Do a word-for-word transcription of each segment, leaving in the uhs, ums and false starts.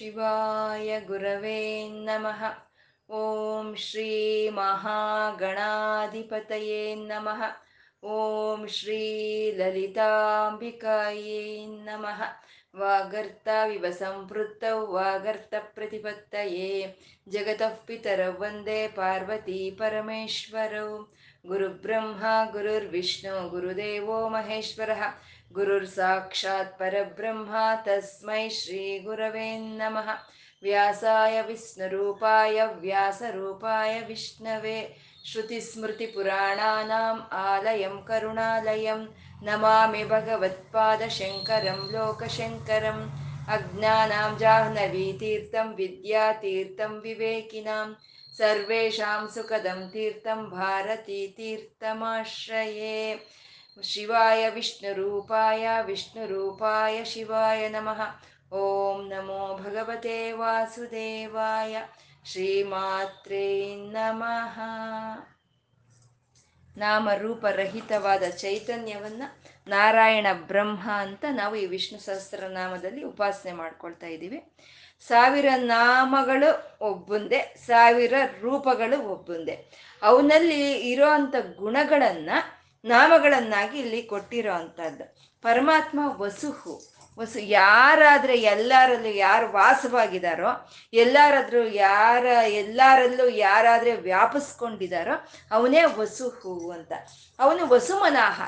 ಶಿವಾಯ ಗುರವೇ ನಮಃ. ಓಂ ಶ್ರೀ ಮಹಾಗಣಾಧಿಪತಯೇ ನಮಃ. ಓಂ ಶ್ರೀ ಲಲಿತಾಂಬಿಕಾಯೇ ನಮಃ. ವಾಗರ್ತಾವಿವ ಸಂಪೃತ್ತೌ ವಾಗರ್ತ ಪ್ರತಿಪತ್ತಯೇ ಜಗತಃ ಪಿತರೌ ವಂದೇ ಪಾರ್ವತೀ ಪರಮೇಶ್ವರೌ. ಗುರುಬ್ರಹ್ಮ ಗುರುರ್ವಿಷ್ಣು ಗುರುದೇವೋ ಮಹೇಶ್ವರಃ. ಗುರುರ್ ಸಾಕ್ಷಾತ್ ಪರಬ್ರಹ್ಮ ತಸ್ಮೈ ಶ್ರೀ ಗುರವೇ ನಮಃ. ವ್ಯಾಸಾಯ ವಿಷ್ಣುರೂಪಾಯ ವ್ಯಾಸರೂಪಾಯ ವಿಷ್ಣವೇ. ಶ್ರುತಿಸ್ಮೃತಿಪುರಾಣಾನಾಂ ಆಲಯಂ ಕರುಣಾಲಯಂ. ನಮಾಮಿ ಭಗವತ್ಪಾದಶಂಕರಂ ಲೋಕಶಂಕರಂ. ಅಜ್ಞಾನಾಂ ಜಾಹ್ನವೀತೀರ್ಥಂ ವಿದ್ಯಾತೀರ್ಥಂ ವಿವೇಕಿನಾಂ. ಸರ್ವೇಷಾಂ ಸುಖದಂ ತೀರ್ಥಂ ಭಾರತೀತೀರ್ಥಮಾಶ್ರಯೇ. ಶಿವಾಯ ವಿಷ್ಣುರೂಪಾಯ ವಿಷ್ಣುರೂಪಾಯ ಶಿವಾಯ ನಮಃ. ಓಂ ನಮೋ ಭಗವತೆ ವಾಸುದೇವಾಯ ಶ್ರೀಮಾತ್ರೇ ನಮಃ. ನಾಮರೂಪರಹಿತವಾದ ಚೈತನ್ಯವನ್ನು ನಾರಾಯಣ ಬ್ರಹ್ಮ ಅಂತ ನಾವು ಈ ವಿಷ್ಣು ಸಹಸ್ರನಾಮದಲ್ಲಿ ಉಪಾಸನೆ ಮಾಡ್ಕೊಳ್ತಾ ಇದ್ದೀವಿ. ಸಾವಿರ ನಾಮಗಳು ಒಬ್ಬುಂದೇ, ಸಾವಿರ ರೂಪಗಳು ಒಬ್ಬುಂದೇ. ಅವನಲ್ಲಿ ಇರೋ ಅಂಥ ಗುಣಗಳನ್ನು ನಾಮಗಳನ್ನಾಗಿ ಇಲ್ಲಿ ಕೊಟ್ಟಿರೋ ಅಂಥದ್ದು. ಪರಮಾತ್ಮ ವಸುಹು ವಸು, ಯಾರಾದರೆ ಎಲ್ಲರಲ್ಲೂ ಯಾರು ವಾಸವಾಗಿದ್ದಾರೋ, ಎಲ್ಲಾರಾದ್ರೂ ಯಾರ ಎಲ್ಲರಲ್ಲೂ ಯಾರಾದರೆ ವ್ಯಾಪಿಸ್ಕೊಂಡಿದ್ದಾರೋ ಅವನೇ ವಸುಹು ಅಂತ. ಅವನು ವಸುಮನಾಹ,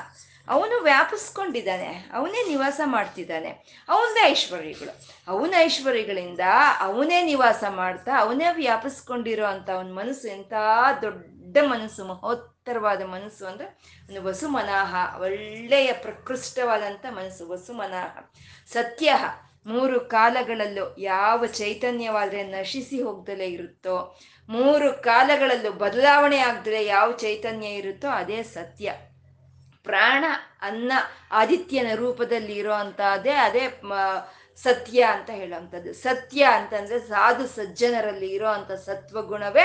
ಅವನು ವ್ಯಾಪಿಸ್ಕೊಂಡಿದ್ದಾನೆ, ಅವನೇ ನಿವಾಸ ಮಾಡ್ತಿದ್ದಾನೆ, ಅವನದೇ ಐಶ್ವರ್ಯಗಳು, ಅವನ ಐಶ್ವರ್ಯಗಳಿಂದ ಅವನೇ ನಿವಾಸ ಮಾಡ್ತಾ ಅವನೇ ವ್ಯಾಪಿಸ್ಕೊಂಡಿರೋ ಅಂತ ಅವನ ಮನಸ್ಸು. ಎಂಥ ದೊಡ್ಡ ಮನಸ್ಸು, ಮಹೋತ್ ಉತ್ತರವಾದ ಮನಸ್ಸು ಅಂದರೆ ಒಂದು ವಸುಮನಾಹ, ಒಳ್ಳೆಯ ಪ್ರಕೃಷ್ಟವಾದಂಥ ಮನಸ್ಸು ವಸುಮನಾಹ. ಸತ್ಯ, ಮೂರು ಕಾಲಗಳಲ್ಲೂ ಯಾವ ಚೈತನ್ಯವಾದರೆ ನಶಿಸಿ ಹೋಗ್ದಲೇ ಇರುತ್ತೋ, ಮೂರು ಕಾಲಗಳಲ್ಲೂ ಬದಲಾವಣೆ ಆಗದಲೇ ಯಾವ ಚೈತನ್ಯ ಇರುತ್ತೋ ಅದೇ ಸತ್ಯ. ಪ್ರಾಣ, ಅನ್ನ, ಆದಿತ್ಯನ ರೂಪದಲ್ಲಿ ಇರೋ ಅಂಥದ್ದೇ ಅದೇ ಸತ್ಯ ಅಂತ ಹೇಳುವಂಥದ್ದು. ಸತ್ಯ ಅಂತಂದರೆ ಸಾಧು ಸಜ್ಜನರಲ್ಲಿ ಇರೋ ಅಂಥ ಸತ್ವಗುಣವೇ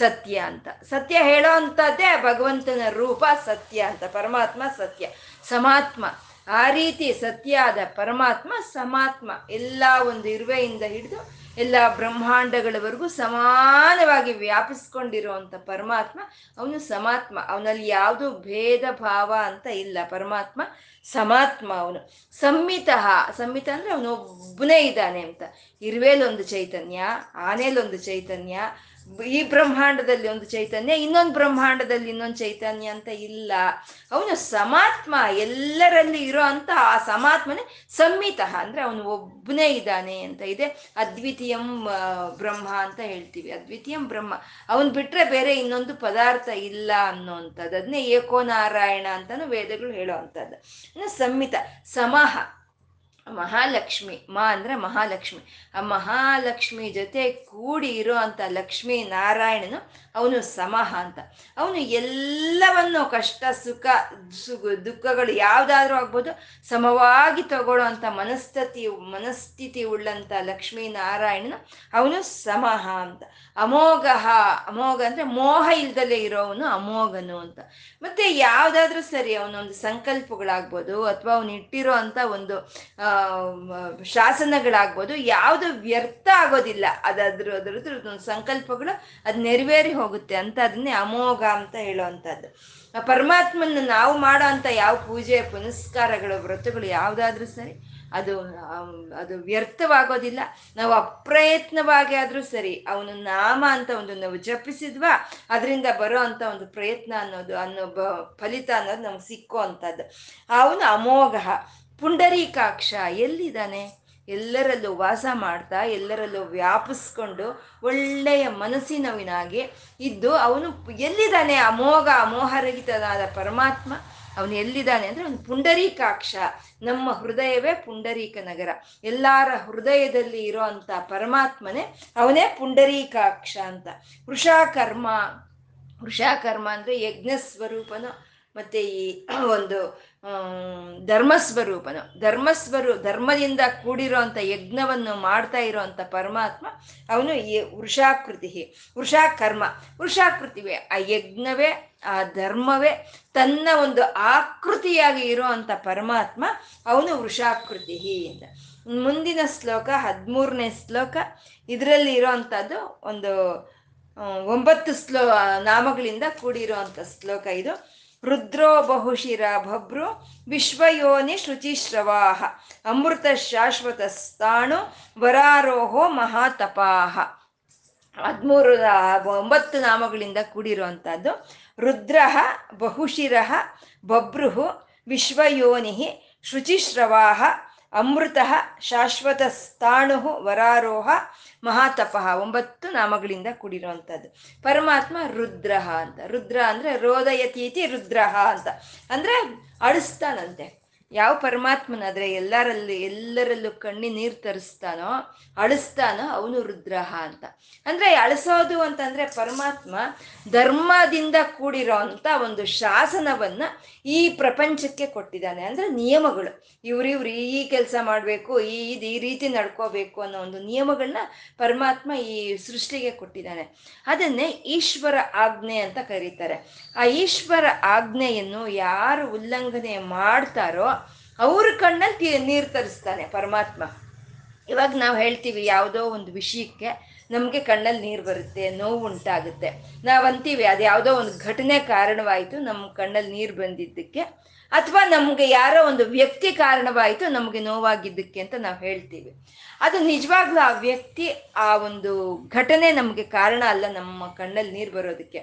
ಸತ್ಯ ಅಂತ. ಸತ್ಯ ಹೇಳೋ ಅಂಥದ್ದೇ ಭಗವಂತನ ರೂಪ ಸತ್ಯ ಅಂತ. ಪರಮಾತ್ಮ ಸತ್ಯ, ಸಮಾತ್ಮ. ಆ ರೀತಿ ಸತ್ಯ ಆದ ಪರಮಾತ್ಮ ಸಮಾತ್ಮ. ಎಲ್ಲ ಒಂದು ಇರುವೆಯಿಂದ ಹಿಡಿದು ಎಲ್ಲ ಬ್ರಹ್ಮಾಂಡಗಳವರೆಗೂ ಸಮಾನವಾಗಿ ವ್ಯಾಪಿಸ್ಕೊಂಡಿರುವಂಥ ಪರಮಾತ್ಮ ಅವನು ಸಮಾತ್ಮ. ಅವನಲ್ಲಿ ಯಾವುದೂ ಭೇದ ಭಾವ ಅಂತ ಇಲ್ಲ. ಪರಮಾತ್ಮ ಸಮಾತ್ಮ. ಅವನು ಸಂಮಿತ. ಸಂಮಿತ ಅಂದರೆ ಅವನೊಬ್ಬನೇ ಇದ್ದಾನೆ ಅಂತ. ಇರುವೆಲೊಂದು ಚೈತನ್ಯ, ಆನೆಲೊಂದು ಚೈತನ್ಯ, ಈ ಬ್ರಹ್ಮಾಂಡದಲ್ಲಿ ಒಂದು ಚೈತನ್ಯ, ಇನ್ನೊಂದು ಬ್ರಹ್ಮಾಂಡದಲ್ಲಿ ಇನ್ನೊಂದು ಚೈತನ್ಯ ಅಂತ ಇಲ್ಲ. ಅವನು ಸಮಾತ್ಮ, ಎಲ್ಲರಲ್ಲಿ ಇರೋ ಅಂತ ಆ ಸಮಾತ್ಮನೇ ಸಂಮಿತ. ಅಂದರೆ ಅವನು ಒಬ್ಬನೇ ಇದ್ದಾನೆ ಅಂತ ಇದೆ. ಅದ್ವಿತೀಯಂ ಬ್ರಹ್ಮ ಅಂತ ಹೇಳ್ತೀವಿ. ಅದ್ವಿತೀಯಂ ಬ್ರಹ್ಮ, ಅವನು ಬಿಟ್ಟರೆ ಬೇರೆ ಇನ್ನೊಂದು ಪದಾರ್ಥ ಇಲ್ಲ ಅನ್ನೋವಂಥದ್ದು. ಅದನ್ನೇ ಏಕೋನಾರಾಯಣ ಅಂತಲೂ ವೇದಗಳು ಹೇಳೋ ಅಂಥದ್ದು. ಇನ್ನು ಸಂಮಿತ, ಸಮಹ, ಮಹಾಲಕ್ಷ್ಮಿ. ಮಾ ಅಂದರೆ ಮಹಾಲಕ್ಷ್ಮಿ. ಆ ಮಹಾಲಕ್ಷ್ಮಿ ಜೊತೆ ಕೂಡಿ ಇರೋ ಅಂಥ ಲಕ್ಷ್ಮೀ ನಾರಾಯಣನು ಅವನು ಸಮಹ ಅಂತ. ಅವನು ಎಲ್ಲವನ್ನು, ಕಷ್ಟ ಸುಖ ದುಃಖಗಳು ಯಾವುದಾದ್ರೂ ಆಗ್ಬೋದು, ಸಮವಾಗಿ ತಗೊಳ್ಳೋ ಅಂಥ ಮನಸ್ಥಿತಿ ಮನಸ್ಥಿತಿ ಉಳ್ಳಂಥ ಲಕ್ಷ್ಮೀ ನಾರಾಯಣನು ಅವನು ಸಮಹ ಅಂತ. ಅಮೋಘ, ಅಮೋಘ ಅಂದರೆ ಮೋಹ ಇಲ್ದಲೇ ಇರೋವನು ಅಮೋಘನು ಅಂತ. ಮತ್ತೆ ಯಾವುದಾದ್ರೂ ಸರಿ, ಅವನೊಂದು ಸಂಕಲ್ಪಗಳಾಗ್ಬೋದು ಅಥವಾ ಅವನು ಇಟ್ಟಿರೋ ಅಂಥ ಒಂದು ಶಾಸನಗಳಾಗ್ಬೋದು, ಯಾವುದು ವ್ಯರ್ಥ ಆಗೋದಿಲ್ಲ. ಅದಾದ್ರೂ ಅದರದ್ದು ಒಂದು ಸಂಕಲ್ಪಗಳು ಅದು ನೆರವೇರಿ ಹೋಗುತ್ತೆ ಅಂತ. ಅದನ್ನೇ ಅಮೋಘ ಅಂತ ಹೇಳುವಂಥದ್ದು. ಪರಮಾತ್ಮನ ನಾವು ಮಾಡೋ ಅಂಥ ಯಾವ ಪೂಜೆ ಪುನಸ್ಕಾರಗಳು ವ್ರತಗಳು ಯಾವುದಾದ್ರೂ ಸರಿ ಅದು ಅದು ವ್ಯರ್ಥವಾಗೋದಿಲ್ಲ. ನಾವು ಅಪ್ರಯತ್ನವಾಗಿ ಆದರೂ ಸರಿ ಅವನು ನಾಮ ಅಂತ ಒಂದು ನಾವು ಜಪಿಸಿದ್ವಾ, ಅದರಿಂದ ಬರೋ ಅಂಥ ಒಂದು ಪ್ರಯತ್ನ ಅನ್ನೋದು ಅನ್ನೋ ಬ ಫಲಿತ ಅನ್ನೋದು ನಮ್ಗೆ ಸಿಕ್ಕೋ ಅಂಥದ್ದು ಅವನು ಅಮೋಘ. ಪುಂಡರೀಕಾಕ್ಷ ಎಲ್ಲಿದ್ದಾನೆ? ಎಲ್ಲರಲ್ಲೂ ವಾಸ ಮಾಡ್ತಾ ಎಲ್ಲರಲ್ಲೂ ವ್ಯಾಪಿಸ್ಕೊಂಡು ಒಳ್ಳೆಯ ಮನಸ್ಸಿನವನಾಗಿ ಇದ್ದು ಅವನು ಎಲ್ಲಿದ್ದಾನೆ? ಅಮೋಘ, ಅಮೋಹರಹಿತನಾದ ಪರಮಾತ್ಮ ಅವನು ಎಲ್ಲಿದ್ದಾನೆ ಅಂದರೆ ಅವನು ಪುಂಡರೀಕಾಕ್ಷ. ನಮ್ಮ ಹೃದಯವೇ ಪುಂಡರೀಕ ನಗರ. ಎಲ್ಲರ ಹೃದಯದಲ್ಲಿ ಇರೋ ಅಂಥ ಪರಮಾತ್ಮನೇ ಅವನೇ ಪುಂಡರೀಕಾಕ್ಷ ಅಂತ. ವೃಷಾಕರ್ಮ, ವೃಷಾಕರ್ಮ ಅಂದರೆ ಯಜ್ಞ ಸ್ವರೂಪನು. ಮತ್ತು ಈ ಒಂದು ಧರ್ಮಸ್ವರೂಪನು, ಧರ್ಮಸ್ವರು ಧರ್ಮದಿಂದ ಕೂಡಿರೋ ಅಂಥ ಯಜ್ಞವನ್ನು ಮಾಡ್ತಾ ಇರೋ ಅಂಥ ಪರಮಾತ್ಮ ಅವನು ವೃಷಾಕೃತಿ. ವೃಷಾಕರ್ಮ, ವೃಷಾಕೃತಿವೇ ಆ ಯಜ್ಞವೇ, ಆ ಧರ್ಮವೇ ತನ್ನ ಒಂದು ಆಕೃತಿಯಾಗಿ ಇರೋ ಅಂಥ ಪರಮಾತ್ಮ ಅವನು ವೃಷಾಕೃತಿ ಅಂತ. ಮುಂದಿನ ಶ್ಲೋಕ ಹದಿಮೂರನೇ ಶ್ಲೋಕ, ಇದರಲ್ಲಿ ಇರೋ ಅಂಥದ್ದು ಒಂದು ಒಂಬತ್ತು ಶ್ಲೋ ನಾಮಗಳಿಂದ ಕೂಡಿರೋ ಅಂಥ ಶ್ಲೋಕ ಇದು. ರುದ್ರೋ ಬಹುಶಿರ ಭಬ್ರು ವಿಶ್ವಯೋನಿ ಶುಚಿಶ್ರವಾಹ ಅಮೃತ ಶಾಶ್ವತ ಸ್ಥಾಣು ವರಾರೋಹೋ ಮಹಾತಪಾಹ. ಹದಿಮೂರು ಒಂಬತ್ತು ನಾಮಗಳಿಂದ ಕೂಡಿರುವಂಥದ್ದು. ರುದ್ರ ಬಹುಶಿರ ಬಭ್ರು ವಿಶ್ವಯೋನಿ ಶುಚಿಶ್ರವಾಹ ಅಮೃತ ಶಾಶ್ವತ ಸ್ಥಾಣು ವರಾರೋಹ ಮಹಾತಪಃ. ಒಂಬತ್ತು ನಾಮಗಳಿಂದ ಕೂಡಿರುವಂಥದ್ದು ಪರಮಾತ್ಮ ರುದ್ರ ಅಂತ. ರುದ್ರ ಅಂದರೆ ರೋದಯತೀತಿ ರುದ್ರ ಅಂತ, ಅಂದರೆ ಅಳಿಸ್ತಾನಂತೆ. ಯಾವ ಪರಮಾತ್ಮನಾದರೆ ಎಲ್ಲರಲ್ಲೂ ಎಲ್ಲರಲ್ಲೂ ಕಣ್ಣಿ ನೀರು ತರಿಸ್ತಾನೋ ಅಳಿಸ್ತಾನೋ ಅವನು ರುದ್ರ ಅಂತ. ಅಂದರೆ ಅಳಿಸೋದು ಅಂತಂದರೆ ಪರಮಾತ್ಮ ಧರ್ಮದಿಂದ ಕೂಡಿರೋ ಅಂಥ ಒಂದು ಶಾಸನವನ್ನು ಈ ಪ್ರಪಂಚಕ್ಕೆ ಕೊಟ್ಟಿದ್ದಾನೆ. ಅಂದರೆ ನಿಯಮಗಳು, ಇವರಿವ್ರು ಈ ಕೆಲಸ ಮಾಡಬೇಕು, ಈ ಇದು ಈ ರೀತಿ ನಡ್ಕೋಬೇಕು ಅನ್ನೋ ಒಂದು ನಿಯಮಗಳನ್ನ ಪರಮಾತ್ಮ ಈ ಸೃಷ್ಟಿಗೆ ಕೊಟ್ಟಿದ್ದಾನೆ. ಅದನ್ನೇ ಈಶ್ವರ ಆಜ್ಞೆ ಅಂತ ಕರೀತಾರೆ. ಆ ಈಶ್ವರ ಆಜ್ಞೆಯನ್ನು ಯಾರು ಉಲ್ಲಂಘನೆ ಮಾಡ್ತಾರೋ ಅವ್ರ ಕಣ್ಣಲ್ಲಿ ನೀರು ತರಿಸ್ತಾನೆ ಪರಮಾತ್ಮ. ಇವಾಗ ನಾವು ಹೇಳ್ತೀವಿ ಯಾವುದೋ ಒಂದು ವಿಷಯಕ್ಕೆ ನಮಗೆ ಕಣ್ಣಲ್ಲಿ ನೀರು ಬರುತ್ತೆ, ನೋವು ಉಂಟಾಗುತ್ತೆ. ನಾವಂತೀವಿ ಅದು ಯಾವುದೋ ಒಂದು ಘಟನೆ ಕಾರಣವಾಯಿತು ನಮ್ಮ ಕಣ್ಣಲ್ಲಿ ನೀರು ಬಂದಿದ್ದಕ್ಕೆ, ಅಥವಾ ನಮಗೆ ಯಾರೋ ಒಂದು ವ್ಯಕ್ತಿ ಕಾರಣವಾಯಿತು ನಮಗೆ ನೋವಾಗಿದ್ದಕ್ಕೆ ಅಂತ ನಾವು ಹೇಳ್ತೀವಿ. ಅದು ನಿಜವಾಗ್ಲೂ ಆ ವ್ಯಕ್ತಿ, ಆ ಒಂದು ಘಟನೆ ನಮಗೆ ಕಾರಣ ಅಲ್ಲ ನಮ್ಮ ಕಣ್ಣಲ್ಲಿ ನೀರು ಬರೋದಕ್ಕೆ.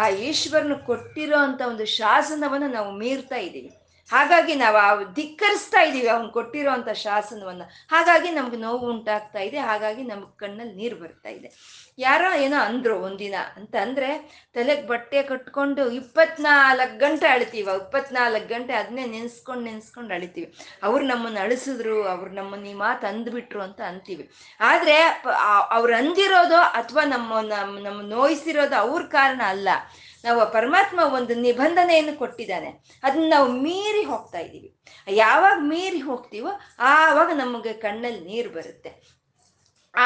ಆ ಈಶ್ವರನು ಕೊಟ್ಟಿರೋ ಅಂಥ ಒಂದು ಶಾಸನವನ್ನು ನಾವು ಮೀರ್ತಾ ಇದ್ದೀವಿ. ಹಾಗಾಗಿ ನಾವು ಆ ಧಿಕ್ಕರಿಸ್ತಾ ಇದ್ದೀವಿ ಅವ್ನು ಕೊಟ್ಟಿರೋ ಅಂಥ ಶಾಸನವನ್ನು. ಹಾಗಾಗಿ ನಮ್ಗೆ ನೋವು ಉಂಟಾಗ್ತಾ ಇದೆ, ಹಾಗಾಗಿ ನಮ್ಗೆ ಕಣ್ಣಲ್ಲಿ ನೀರು ಬರ್ತಾ ಇದೆ. ಯಾರೋ ಏನೋ ಅಂದರು ಒಂದಿನ ಅಂತ ಅಂದರೆ ತಲೆಗೆ ಬಟ್ಟೆ ಕಟ್ಕೊಂಡು ಇಪ್ಪತ್ನಾಲ್ಕು ಗಂಟೆ ಅಳಿತೀವಿ. ಇಪ್ಪತ್ನಾಲ್ಕು ಗಂಟೆ ಅದನ್ನೇ ನೆನೆಸ್ಕೊಂಡು ನೆನೆಸ್ಕೊಂಡು ಅಳಿತೀವಿ. ಅವ್ರು ನಮ್ಮನ್ನು ಅಳಿಸಿದ್ರು, ಅವ್ರು ನಮ್ಮನ್ನು ಈ ಮಾತು ಅಂದ್ಬಿಟ್ರು ಅಂತ ಅಂತೀವಿ. ಆದರೆ ಅವ್ರು ಅಂದಿರೋದು ಅಥವಾ ನಮ್ಮ ನಮ್ಮ ನೋಯಿಸಿರೋದು ಅವ್ರ ಕಾರಣ ಅಲ್ಲ. ನಾವು ಪರಮಾತ್ಮ ಒಂದು ನಿಬಂಧನೆಯನ್ನು ಕೊಟ್ಟಿದ್ದಾನೆ, ಅದನ್ನ ನಾವು ಮೀರಿ ಹೋಗ್ತಾ ಇದ್ದೀವಿ. ಯಾವಾಗ ಮೀರಿ ಹೋಗ್ತೀವೋ ಆವಾಗ ನಮಗೆ ಕಣ್ಣಲ್ಲಿ ನೀರು ಬರುತ್ತೆ.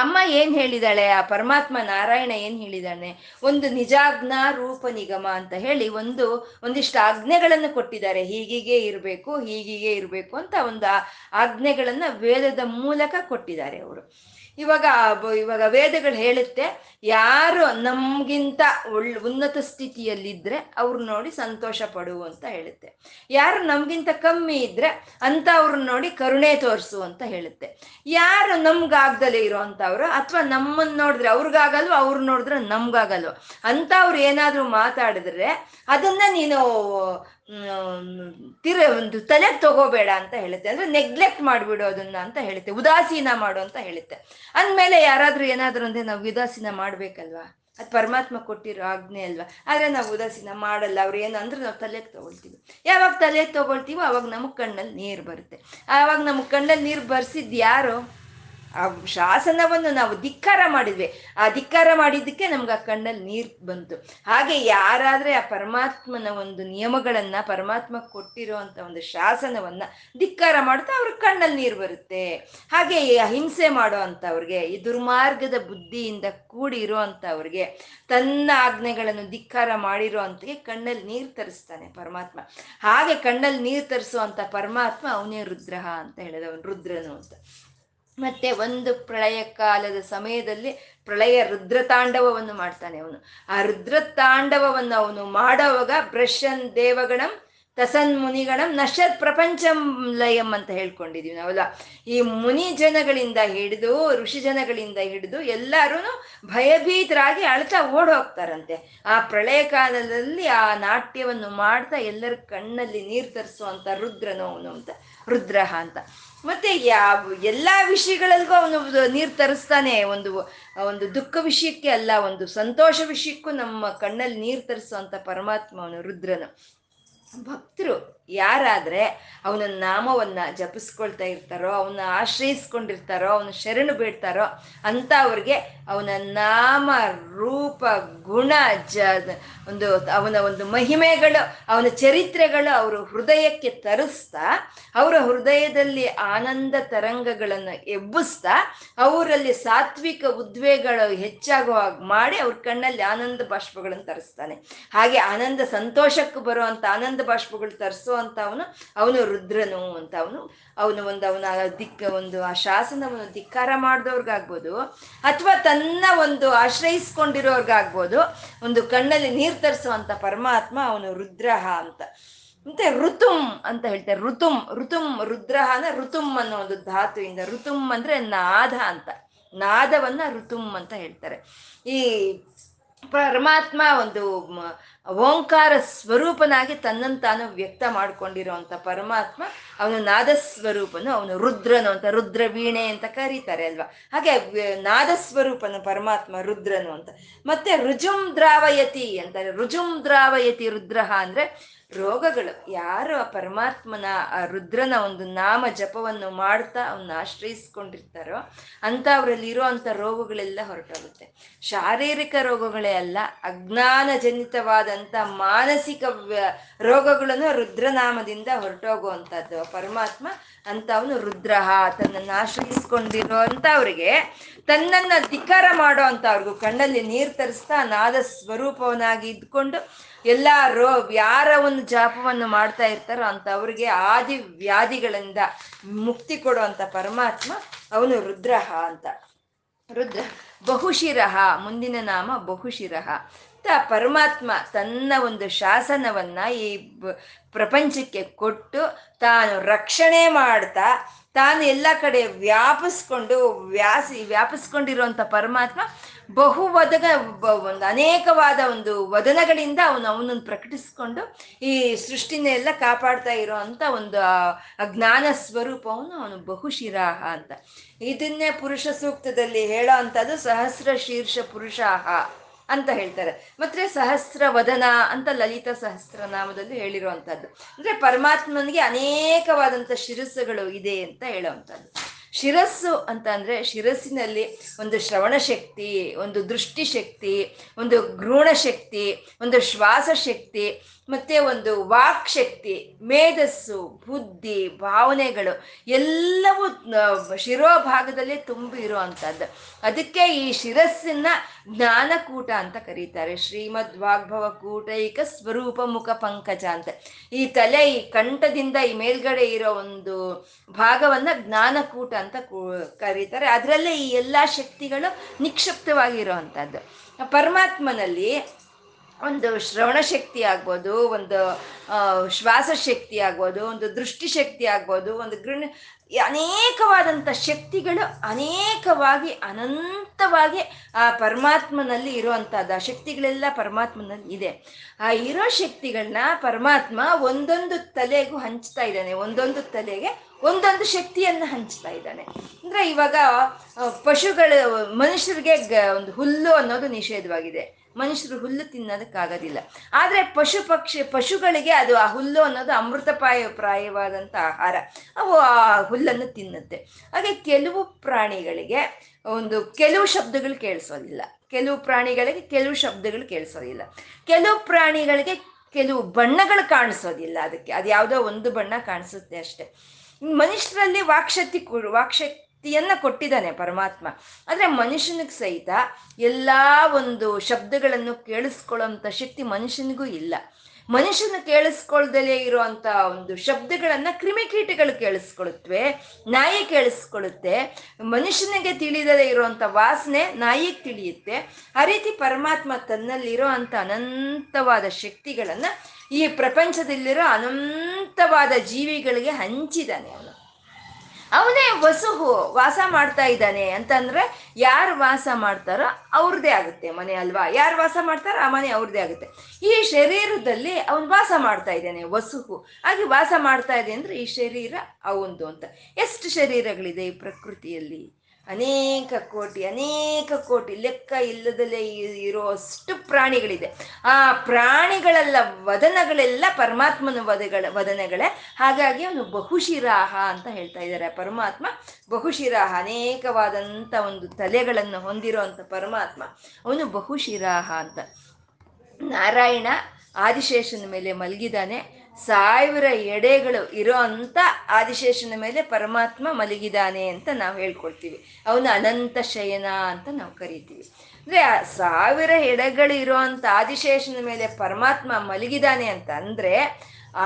ಅಮ್ಮ ಏನು ಹೇಳಿದಾಳೆ, ಆ ಪರಮಾತ್ಮ ನಾರಾಯಣ ಏನು ಹೇಳಿದಾನೆ, ಒಂದು ನಿಜಾಜ್ಞಾ ರೂಪ ನಿಗಮ ಅಂತ ಹೇಳಿ ಒಂದು ಒಂದಿಷ್ಟು ಆಜ್ಞೆಗಳನ್ನು ಕೊಟ್ಟಿದ್ದಾರೆ. ಹೀಗೀಗೆ ಇರಬೇಕು, ಹೀಗೀಗೆ ಇರಬೇಕು ಅಂತ ಒಂದು ಆಜ್ಞೆಗಳನ್ನು ವೇದದ ಮೂಲಕ ಕೊಟ್ಟಿದ್ದಾರೆ ಅವರು. ಇವಾಗ ಇವಾಗ ವೇದಗಳು ಹೇಳುತ್ತೆ, ಯಾರು ನಮಗಿಂತ ಒಳ್ ಉನ್ನತ ಸ್ಥಿತಿಯಲ್ಲಿದ್ದರೆ ಅವ್ರು ನೋಡಿ ಸಂತೋಷ ಪಡು ಅಂತ ಹೇಳುತ್ತೆ. ಯಾರು ನಮಗಿಂತ ಕಮ್ಮಿ ಇದ್ದರೆ ಅಂತ ಅವ್ರನ್ನ ನೋಡಿ ಕರುಣೆ ತೋರಿಸು ಅಂತ ಹೇಳುತ್ತೆ. ಯಾರು ನಮ್ಗಾಗ್ದಲೇ ಇರೋವಂಥವ್ರು ಅಥವಾ ನಮ್ಮನ್ನು ನೋಡಿದ್ರೆ ಅವ್ರಿಗಾಗಲ್ವ, ಅವ್ರು ನೋಡಿದ್ರೆ ನಮ್ಗಾಗಲ್ವ ಅಂತ ಅವ್ರು ಏನಾದರೂ ಮಾತಾಡಿದ್ರೆ ಅದನ್ನು ನೀನು ತಿರ ಒಂದು ತಲೆಗೆ ತಗೋಬೇಡ ಅಂತ ಹೇಳುತ್ತೆ. ಅಂದರೆ ನೆಗ್ಲೆಕ್ಟ್ ಮಾಡಿಬಿಡು ಅದನ್ನ ಅಂತ ಹೇಳುತ್ತೆ, ಉದಾಸೀನ ಮಾಡು ಅಂತ ಹೇಳುತ್ತೆ. ಅಂದಮೇಲೆ ಯಾರಾದರೂ ಏನಾದರೂ ಅಂದರೆ ನಾವು ಉದಾಸೀನ ಮಾಡಬೇಕಲ್ವಾ, ಅದು ಪರಮಾತ್ಮ ಕೊಟ್ಟಿರೋ ಆಜ್ಞೆ ಅಲ್ವಾ. ಆದರೆ ನಾವು ಉದಾಸೀನ ಮಾಡಲ್ಲ, ಅವ್ರು ಏನಂದ್ರೆ ನಾವು ತಲೆಗೆ ತೊಗೊಳ್ತೀವಿ. ಯಾವಾಗ ತಲೆಗೆ ತೊಗೊಳ್ತೀವೋ ಆವಾಗ ನಮಗೆ ಕಣ್ಣಲ್ಲಿ ನೀರು ಬರುತ್ತೆ. ಆವಾಗ ನಮಗೆ ಕಣ್ಣಲ್ಲಿ ನೀರು ಬರ್ಸಿದ್ದು ಯಾರು? ಆ ಶಾಸನವನ್ನು ನಾವು ಧಿಕ್ಕಾರ ಮಾಡಿದ್ವಿ, ಆ ಧಿಕ್ಕಾರ ಮಾಡಿದ್ದಕ್ಕೆ ನಮ್ಗೆ ಆ ಕಣ್ಣಲ್ಲಿ ನೀರು ಬಂತು. ಹಾಗೆ ಯಾರಾದರೆ ಆ ಪರಮಾತ್ಮನ ಒಂದು ನಿಯಮಗಳನ್ನು, ಪರಮಾತ್ಮ ಕೊಟ್ಟಿರೋ ಅಂಥ ಒಂದು ಶಾಸನವನ್ನು ಧಿಕ್ಕಾರ ಮಾಡ್ತಾ ಅವ್ರ ಕಣ್ಣಲ್ಲಿ ನೀರು ಬರುತ್ತೆ. ಹಾಗೆ ಹಿಂಸೆ ಮಾಡೋ ಅಂಥವ್ರಿಗೆ, ಈ ದುರ್ಮಾರ್ಗದ ಬುದ್ಧಿಯಿಂದ ಕೂಡಿರೋ ಅಂಥವ್ರಿಗೆ, ತನ್ನ ಆಜ್ಞೆಗಳನ್ನು ಧಿಕ್ಕಾರ ಮಾಡಿರೋ ಅಂಥವ್ರಿಗೆ ಕಣ್ಣಲ್ಲಿ ನೀರು ತರಿಸ್ತಾನೆ ಪರಮಾತ್ಮ. ಹಾಗೆ ಕಣ್ಣಲ್ಲಿ ನೀರು ತರಿಸೋ ಅಂಥ ಪರಮಾತ್ಮ ಅವನೇ ರುದ್ರ ಅಂತ ಹೇಳಿದ, ಅವನು ರುದ್ರನು ಅಂತ. ಮತ್ತೆ ಒಂದು ಪ್ರಳಯ ಕಾಲದ ಸಮಯದಲ್ಲಿ ಪ್ರಳಯ ರುದ್ರ ತಾಂಡವವನ್ನು ಮಾಡ್ತಾನೆ ಅವನು. ಆ ರುದ್ರ ತಾಂಡವವನ್ನು ಅವನು ಮಾಡೋವಾಗ ಬ್ರಷನ್ ದೇವಗಣಂ ತಸನ್ ಮುನಿಗಣಂ ನಶ್ಯತ್ ಪ್ರಪಂಚಂ ಲಯಂ ಅಂತ ಹೇಳ್ಕೊಂಡಿದೀವಿ ನಾವೆಲ್ಲ. ಈ ಮುನಿ ಜನಗಳಿಂದ ಹಿಡಿದು ಋಷಿ ಜನಗಳಿಂದ ಹಿಡಿದು ಎಲ್ಲರೂ ಭಯಭೀತರಾಗಿ ಅಳ್ತಾ ಓಡ್ ಹೋಗ್ತಾರಂತೆ. ಆ ಪ್ರಳಯ ಕಾಲದಲ್ಲಿ ಆ ನಾಟ್ಯವನ್ನು ಮಾಡ್ತಾ ಎಲ್ಲರ ಕಣ್ಣಲ್ಲಿ ನೀರು ತರಿಸುವಂಥ ರುದ್ರನು ಅವನು ಅಂತ, ರುದ್ರ ಅಂತ. ಮತ್ತೆ ಯಾವ ಎಲ್ಲ ವಿಷಯಗಳಲ್ಲಿಗೂ ಅವನು ನೀರು ತರಿಸ್ತಾನೆ. ಒಂದು ಒಂದು ದುಃಖ ವಿಷಯಕ್ಕೆ ಅಲ್ಲ, ಒಂದು ಸಂತೋಷ ವಿಷಯಕ್ಕೂ ನಮ್ಮ ಕಣ್ಣಲ್ಲಿ ನೀರು ತರಿಸುವಂಥ ಪರಮಾತ್ಮ ಅವನು ರುದ್ರನು. ಭಕ್ತರು ಯಾರಾದರೆ ಅವನ ನಾಮವನ್ನು ಜಪಿಸ್ಕೊಳ್ತಾ ಇರ್ತಾರೋ, ಅವನ್ನ ಆಶ್ರಯಿಸ್ಕೊಂಡಿರ್ತಾರೋ, ಅವನ ಶರಣು ಬೇಡ್ತಾರೋ ಅಂತ ಅವ್ರಿಗೆ ಅವನ ನಾಮ ರೂಪ ಗುಣ ಜ ಒಂದು ಅವನ ಒಂದು ಮಹಿಮೆಗಳು, ಅವನ ಚರಿತ್ರೆಗಳು ಅವರು ಹೃದಯಕ್ಕೆ ತರಿಸ್ತಾ, ಅವರ ಹೃದಯದಲ್ಲಿ ಆನಂದ ತರಂಗಗಳನ್ನು ಎಬ್ಬಿಸ್ತಾ, ಅವರಲ್ಲಿ ಸಾತ್ವಿಕ ಉದ್ವೇಗಗಳು ಹೆಚ್ಚಾಗುವ ಮಾಡಿ ಅವ್ರ ಕಣ್ಣಲ್ಲಿ ಆನಂದ ಬಾಷ್ಪಗಳನ್ನು ತರಿಸ್ತಾನೆ. ಹಾಗೆ ಆನಂದ ಸಂತೋಷಕ್ಕೂ ಬರುವಂಥ ಆನಂದ ಬಾಷ್ಪಗಳು ತರಿಸೋ ಅಂತ ಅವನು ಅವನು ರುದ್ರನು ಅಂತ. ಅವನು ಅವನು ಒಂದು ಅವನ ದಿಕ್ಕ ಒಂದು ಆ ಶಾಸನವನ್ನು ಧಿಕ್ಕಾರ ಮಾಡಿದವ್ರಿಗಾಗ್ಬೋದು, ಅಥವಾ ತನ್ನ ಒಂದು ಆಶ್ರಯಿಸ್ಕೊಂಡಿರೋರ್ಗಾಗ್ಬೋದು. ಒಂದು ಕಣ್ಣಲ್ಲಿ ನೀರು ತರಿಸುವಂಥ ಪರಮಾತ್ಮ ಅವನು ರುದ್ರಹ ಅಂತ. ಮತ್ತೆ ಋತುಂ ಅಂತ ಹೇಳ್ತಾರೆ. ಋತುಂ ಋತುಂ ರುದ್ರಹನ ಋತುಂ ಅನ್ನೋ ಒಂದು ಧಾತುವಿಂದ, ಋತುಂ ಅಂದರೆ ನಾದ ಅಂತ, ನಾದವನ್ನ ಋತುಂ ಅಂತ ಹೇಳ್ತಾರೆ. ಈ ಪರಮಾತ್ಮ ಒಂದು ಓಂಕಾರ ಸ್ವರೂಪನಾಗಿ ತನ್ನನ್ನು ತಾನು ವ್ಯಕ್ತ ಮಾಡ್ಕೊಂಡಿರೋಂಥ ಪರಮಾತ್ಮ ಅವನು ನಾದಸ್ವರೂಪನು, ಅವನು ರುದ್ರನು ಅಂತ, ರುದ್ರ ವೀಣೆ ಅಂತ ಕರೀತಾರೆ ಅಲ್ವಾ. ಹಾಗೆ ನಾದಸ್ವರೂಪನು ಪರಮಾತ್ಮ ರುದ್ರನು ಅಂತ. ಮತ್ತೆ ರುಜುಂ ದ್ರಾವಯತಿ ಅಂತಾರೆ. ರುಜುಂ ದ್ರಾವಯತಿ ರುದ್ರಃ ಅಂದರೆ ರೋಗಗಳು. ಯಾರು ಆ ಪರಮಾತ್ಮನ ಆ ರುದ್ರನ ಒಂದು ನಾಮ ಜಪವನ್ನು ಮಾಡ್ತಾ ಅವನ್ನ ಆಶ್ರಯಿಸ್ಕೊಂಡಿರ್ತಾರೋ ಅಂತ ಅವರಲ್ಲಿ ಇರೋವಂಥ ರೋಗಗಳೆಲ್ಲ ಹೊರಟೋಗುತ್ತೆ. ಶಾರೀರಿಕ ರೋಗಗಳೇ ಅಲ್ಲ, ಅಜ್ಞಾನಜನಿತವಾದಂಥ ಮಾನಸಿಕ ರೋಗಗಳನ್ನು ರುದ್ರನಾಮದಿಂದ ಹೊರಟೋಗುವಂಥದ್ದು ಪರಮಾತ್ಮ ಅಂತ ಅವನು ರುದ್ರಹ. ತನ್ನನ್ನು ಆಶ್ರಯಿಸ್ಕೊಂಡಿರೋ ಅಂಥವ್ರಿಗೆ, ತನ್ನನ್ನು ಧಿಕ್ಕಾರ ಮಾಡೋ ಅಂಥವ್ರಿಗೂ ಕಣ್ಣಲ್ಲಿ ನೀರು ತರಿಸ್ತಾ ನಾದ ಸ್ವರೂಪವನ್ನಾಗಿ ಇದ್ಕೊಂಡು ಎಲ್ಲ ರೋ ಯಾರ ಒಂದು ಜಾಪವನ್ನು ಮಾಡ್ತಾ ಇರ್ತಾರೋ ಅಂಥವ್ರಿಗೆ ಆದಿ ವ್ಯಾಧಿಗಳಿಂದ ಮುಕ್ತಿ ಕೊಡುವಂಥ ಪರಮಾತ್ಮ ಅವನು ರುದ್ರಹ ಅಂತ. ರುದ್ರ ಬಹುಶಿರಹ, ಮುಂದಿನ ನಾಮ ಬಹುಶಿರಹ. ಪರಮಾತ್ಮ ತನ್ನ ಒಂದು ಶಾಸನವನ್ನ ಈ ಪ್ರಪಂಚಕ್ಕೆ ಕೊಟ್ಟು ತಾನು ರಕ್ಷಣೆ ಮಾಡ್ತಾ ತಾನು ಎಲ್ಲ ಕಡೆ ವ್ಯಾಪಿಸ್ಕೊಂಡು ವ್ಯಾಸಿ ವ್ಯಾಪಿಸ್ಕೊಂಡಿರುವಂಥ ಪರಮಾತ್ಮ ಬಹು ವದನ ಒಂದು ಅನೇಕವಾದ ಒಂದು ವದನಗಳಿಂದ ಅವನು ಅವನನ್ನು ಪ್ರಕಟಿಸ್ಕೊಂಡು ಈ ಸೃಷ್ಟಿನೆಲ್ಲ ಕಾಪಾಡ್ತಾ ಇರೋ ಅಂಥ ಒಂದು ಜ್ಞಾನ ಸ್ವರೂಪವನ್ನು ಅವನು ಬಹುಶಿರಾಹ ಅಂತ. ಇದನ್ನೇ ಪುರುಷ ಸೂಕ್ತದಲ್ಲಿ ಹೇಳೋ ಅಂಥದ್ದು ಸಹಸ್ರ ಶೀರ್ಷ ಪುರುಷಾಹ ಅಂತ ಹೇಳ್ತಾರೆ. ಮತ್ತೆ ಸಹಸ್ರ ವದನ ಅಂತ ಲಲಿತ ಸಹಸ್ರನಾಮದಲ್ಲಿ ಹೇಳಿರುವಂಥದ್ದು ಅಂದರೆ ಪರಮಾತ್ಮನಿಗೆ ಅನೇಕವಾದಂಥ ಶಿರಸ್ಸುಗಳು ಇದೆ ಅಂತ ಹೇಳುವಂಥದ್ದು. ಶಿರಸ್ಸು ಅಂತ ಅಂದರೆ ಶಿರಸ್ಸಿನಲ್ಲಿ ಒಂದು ಶ್ರವಣ ಶಕ್ತಿ, ಒಂದು ದೃಷ್ಟಿಶಕ್ತಿ, ಒಂದು ಭ್ರೂಣಶಕ್ತಿ, ಒಂದು ಶ್ವಾಸಶಕ್ತಿ, ಮತ್ತೆ ಒಂದು ವಾಕ್ಶಕ್ತಿ, ಮೇಧಸ್ಸು, ಬುದ್ಧಿ, ಭಾವನೆಗಳು ಎಲ್ಲವೂ ಶಿರೋಭಾಗದಲ್ಲೇ ತುಂಬಿ ಇರುವಂಥದ್ದು. ಅದಕ್ಕೆ ಈ ಶಿರಸ್ಸಿನ ಜ್ಞಾನಕೂಟ ಅಂತ ಕರೀತಾರೆ. ಶ್ರೀಮದ್ ವಾಗ್ಭವ ಕೂಟೈಕ ಸ್ವರೂಪ ಮುಖ ಪಂಕಜ ಅಂತ. ಈ ತಲೆ, ಈ ಕಂಠದಿಂದ ಈ ಮೇಲ್ಗಡೆ ಇರೋ ಒಂದು ಭಾಗವನ್ನ ಜ್ಞಾನಕೂಟ ಅಂತ ಕರೀತಾರೆ. ಅದರಲ್ಲೇ ಈ ಎಲ್ಲ ಶಕ್ತಿಗಳು ನಿಕ್ಷಿಪ್ತವಾಗಿರುವಂಥದ್ದು. ಪರಮಾತ್ಮನಲ್ಲಿ ಒಂದು ಶ್ರವಣ ಶಕ್ತಿ ಆಗ್ಬೋದು, ಒಂದು ಶ್ವಾಸಶಕ್ತಿ ಆಗ್ಬೋದು, ಒಂದು ದೃಷ್ಟಿಶಕ್ತಿ ಆಗ್ಬೋದು, ಒಂದು ಗೃಹ ಅನೇಕವಾದಂಥ ಶಕ್ತಿಗಳು ಅನೇಕವಾಗಿ ಅನಂತವಾಗಿ ಆ ಪರಮಾತ್ಮನಲ್ಲಿ ಇರುವಂಥದ್ದು. ಆ ಶಕ್ತಿಗಳೆಲ್ಲ ಪರಮಾತ್ಮನಲ್ಲಿ ಇದೆ. ಆ ಇರೋ ಶಕ್ತಿಗಳನ್ನ ಪರಮಾತ್ಮ ಒಂದೊಂದು ತಲೆಗೂ ಹಂಚ್ತಾ ಇದ್ದಾನೆ, ಒಂದೊಂದು ತಲೆಗೆ ಒಂದೊಂದು ಶಕ್ತಿಯನ್ನು ಹಂಚ್ತಾ ಇದ್ದಾನೆ. ಅಂದರೆ ಇವಾಗ ಪಶುಗಳು, ಮನುಷ್ಯರಿಗೆ ಒಂದು ಹುಲ್ಲು ಅನ್ನೋದು ನಿಷೇಧವಾಗಿದೆ, ಮನುಷ್ಯರು ಹುಲ್ಲು ತಿನ್ನೋದಕ್ಕಾಗೋದಿಲ್ಲ. ಆದರೆ ಪಶು ಪಕ್ಷಿ ಪಶುಗಳಿಗೆ ಅದು ಆ ಹುಲ್ಲು ಅನ್ನೋದು ಅಮೃತಪಾಯ ಪ್ರಾಯವಾದಂಥ ಆಹಾರ, ಅವು ಆ ಹುಲ್ಲನ್ನು ತಿನ್ನುತ್ತೆ. ಹಾಗೆ ಕೆಲವು ಪ್ರಾಣಿಗಳಿಗೆ ಒಂದು ಕೆಲವು ಶಬ್ದಗಳು ಕೇಳಿಸೋದಿಲ್ಲ, ಕೆಲವು ಪ್ರಾಣಿಗಳಿಗೆ ಕೆಲವು ಶಬ್ದಗಳು ಕೇಳಿಸೋದಿಲ್ಲ, ಕೆಲವು ಪ್ರಾಣಿಗಳಿಗೆ ಕೆಲವು ಬಣ್ಣಗಳು ಕಾಣಿಸೋದಿಲ್ಲ. ಅದಕ್ಕೆ ಅದು ಯಾವುದೋ ಒಂದು ಬಣ್ಣ ಕಾಣಿಸುತ್ತೆ ಅಷ್ಟೆ. ಮನುಷ್ಯರಲ್ಲಿ ವಾಕ್ಶಕ್ತಿ ವಾಕ್ಶಕ್ತಿ ಯನ್ನು ಕೊಟ್ಟಿದ್ದಾನೆ ಪರಮಾತ್ಮ. ಆದರೆ ಮನುಷ್ಯನಿಗೆ ಸಹಿತ ಎಲ್ಲ ಒಂದು ಶಬ್ದಗಳನ್ನು ಕೇಳಿಸ್ಕೊಳ್ಳೋಂಥ ಶಕ್ತಿ ಮನುಷ್ಯನಿಗೂ ಇಲ್ಲ. ಮನುಷ್ಯನ ಕೇಳಿಸ್ಕೊಳ್ದಲೇ ಇರುವಂಥ ಒಂದು ಶಬ್ದಗಳನ್ನು ಕ್ರಿಮಿಕೀಟಗಳು ಕೇಳಿಸ್ಕೊಳ್ಳುತ್ತವೆ, ನಾಯಿ ಕೇಳಿಸ್ಕೊಳ್ಳುತ್ತೆ. ಮನುಷ್ಯನಿಗೆ ತಿಳಿದಲೇ ಇರುವಂಥ ವಾಸನೆ ನಾಯಿಗೆ ತಿಳಿಯುತ್ತೆ. ಆ ರೀತಿ ಪರಮಾತ್ಮ ತನ್ನಲ್ಲಿರೋ ಅಂಥ ಅನಂತವಾದ ಶಕ್ತಿಗಳನ್ನು ಈ ಪ್ರಪಂಚದಲ್ಲಿರೋ ಅನಂತವಾದ ಜೀವಿಗಳಿಗೆ ಹಂಚಿದ್ದಾನೆ. ಅವನು ಅವನೇ ವಸುಹು, ವಾಸ ಮಾಡ್ತಾ ಇದ್ದಾನೆ ಅಂತಂದರೆ ಯಾರು ವಾಸ ಮಾಡ್ತಾರೋ ಅವ್ರದ್ದೇ ಆಗುತ್ತೆ ಮನೆ ಅಲ್ವಾ. ಯಾರು ವಾಸ ಮಾಡ್ತಾರೋ ಆ ಮನೆ ಅವ್ರದ್ದೇ ಆಗುತ್ತೆ. ಈ ಶರೀರದಲ್ಲಿ ಅವನು ವಾಸ ಮಾಡ್ತಾ ಇದ್ದಾನೆ ವಸುಹು. ಹಾಗೆ ವಾಸ ಮಾಡ್ತಾ ಇದೆ ಅಂದರೆ ಈ ಶರೀರ ಅವಂದು ಅಂತ. ಎಷ್ಟು ಶರೀರಗಳಿದೆ ಈ ಪ್ರಕೃತಿಯಲ್ಲಿ? ಅನೇಕ ಕೋಟಿ ಅನೇಕ ಕೋಟಿ ಲೆಕ್ಕ ಇಲ್ಲದಲ್ಲೇ ಇರೋಷ್ಟು ಪ್ರಾಣಿಗಳಿದೆ. ಆ ಪ್ರಾಣಿಗಳೆಲ್ಲ ವದನಗಳೆಲ್ಲ ಪರಮಾತ್ಮನ ವದಗಳ ವದನಗಳೇ. ಹಾಗಾಗಿ ಅವನು ಬಹುಶಿರಾಹ ಅಂತ ಹೇಳ್ತಾ ಇದ್ದಾರೆ. ಪರಮಾತ್ಮ ಬಹುಶಿರಾಹ, ಅನೇಕವಾದಂಥ ಒಂದು ತಲೆಗಳನ್ನು ಹೊಂದಿರುವಂಥ ಪರಮಾತ್ಮ ಅವನು ಬಹುಶಿರಾಹ ಅಂತ. ನಾರಾಯಣ ಆದಿಶೇಷನ ಮೇಲೆ ಮಲಗಿದ್ದಾನೆ. ಸಾವಿರ ಎಡೆಗಳು ಇರೋ ಅಂಥ ಆದಿಶೇಷನ ಮೇಲೆ ಪರಮಾತ್ಮ ಮಲಗಿದ್ದಾನೆ ಅಂತ ನಾವು ಹೇಳ್ಕೊಳ್ತೀವಿ. ಅವನು ಅನಂತ ಶಯನ ಅಂತ ನಾವು ಕರಿತೀವಿ. ಅಂದರೆ ಆ ಸಾವಿರ ಎಡೆಗಳು ಇರೋ ಅಂಥ ಆದಿಶೇಷನ ಮೇಲೆ ಪರಮಾತ್ಮ ಮಲಗಿದ್ದಾನೆ ಅಂತ ಅಂದರೆ,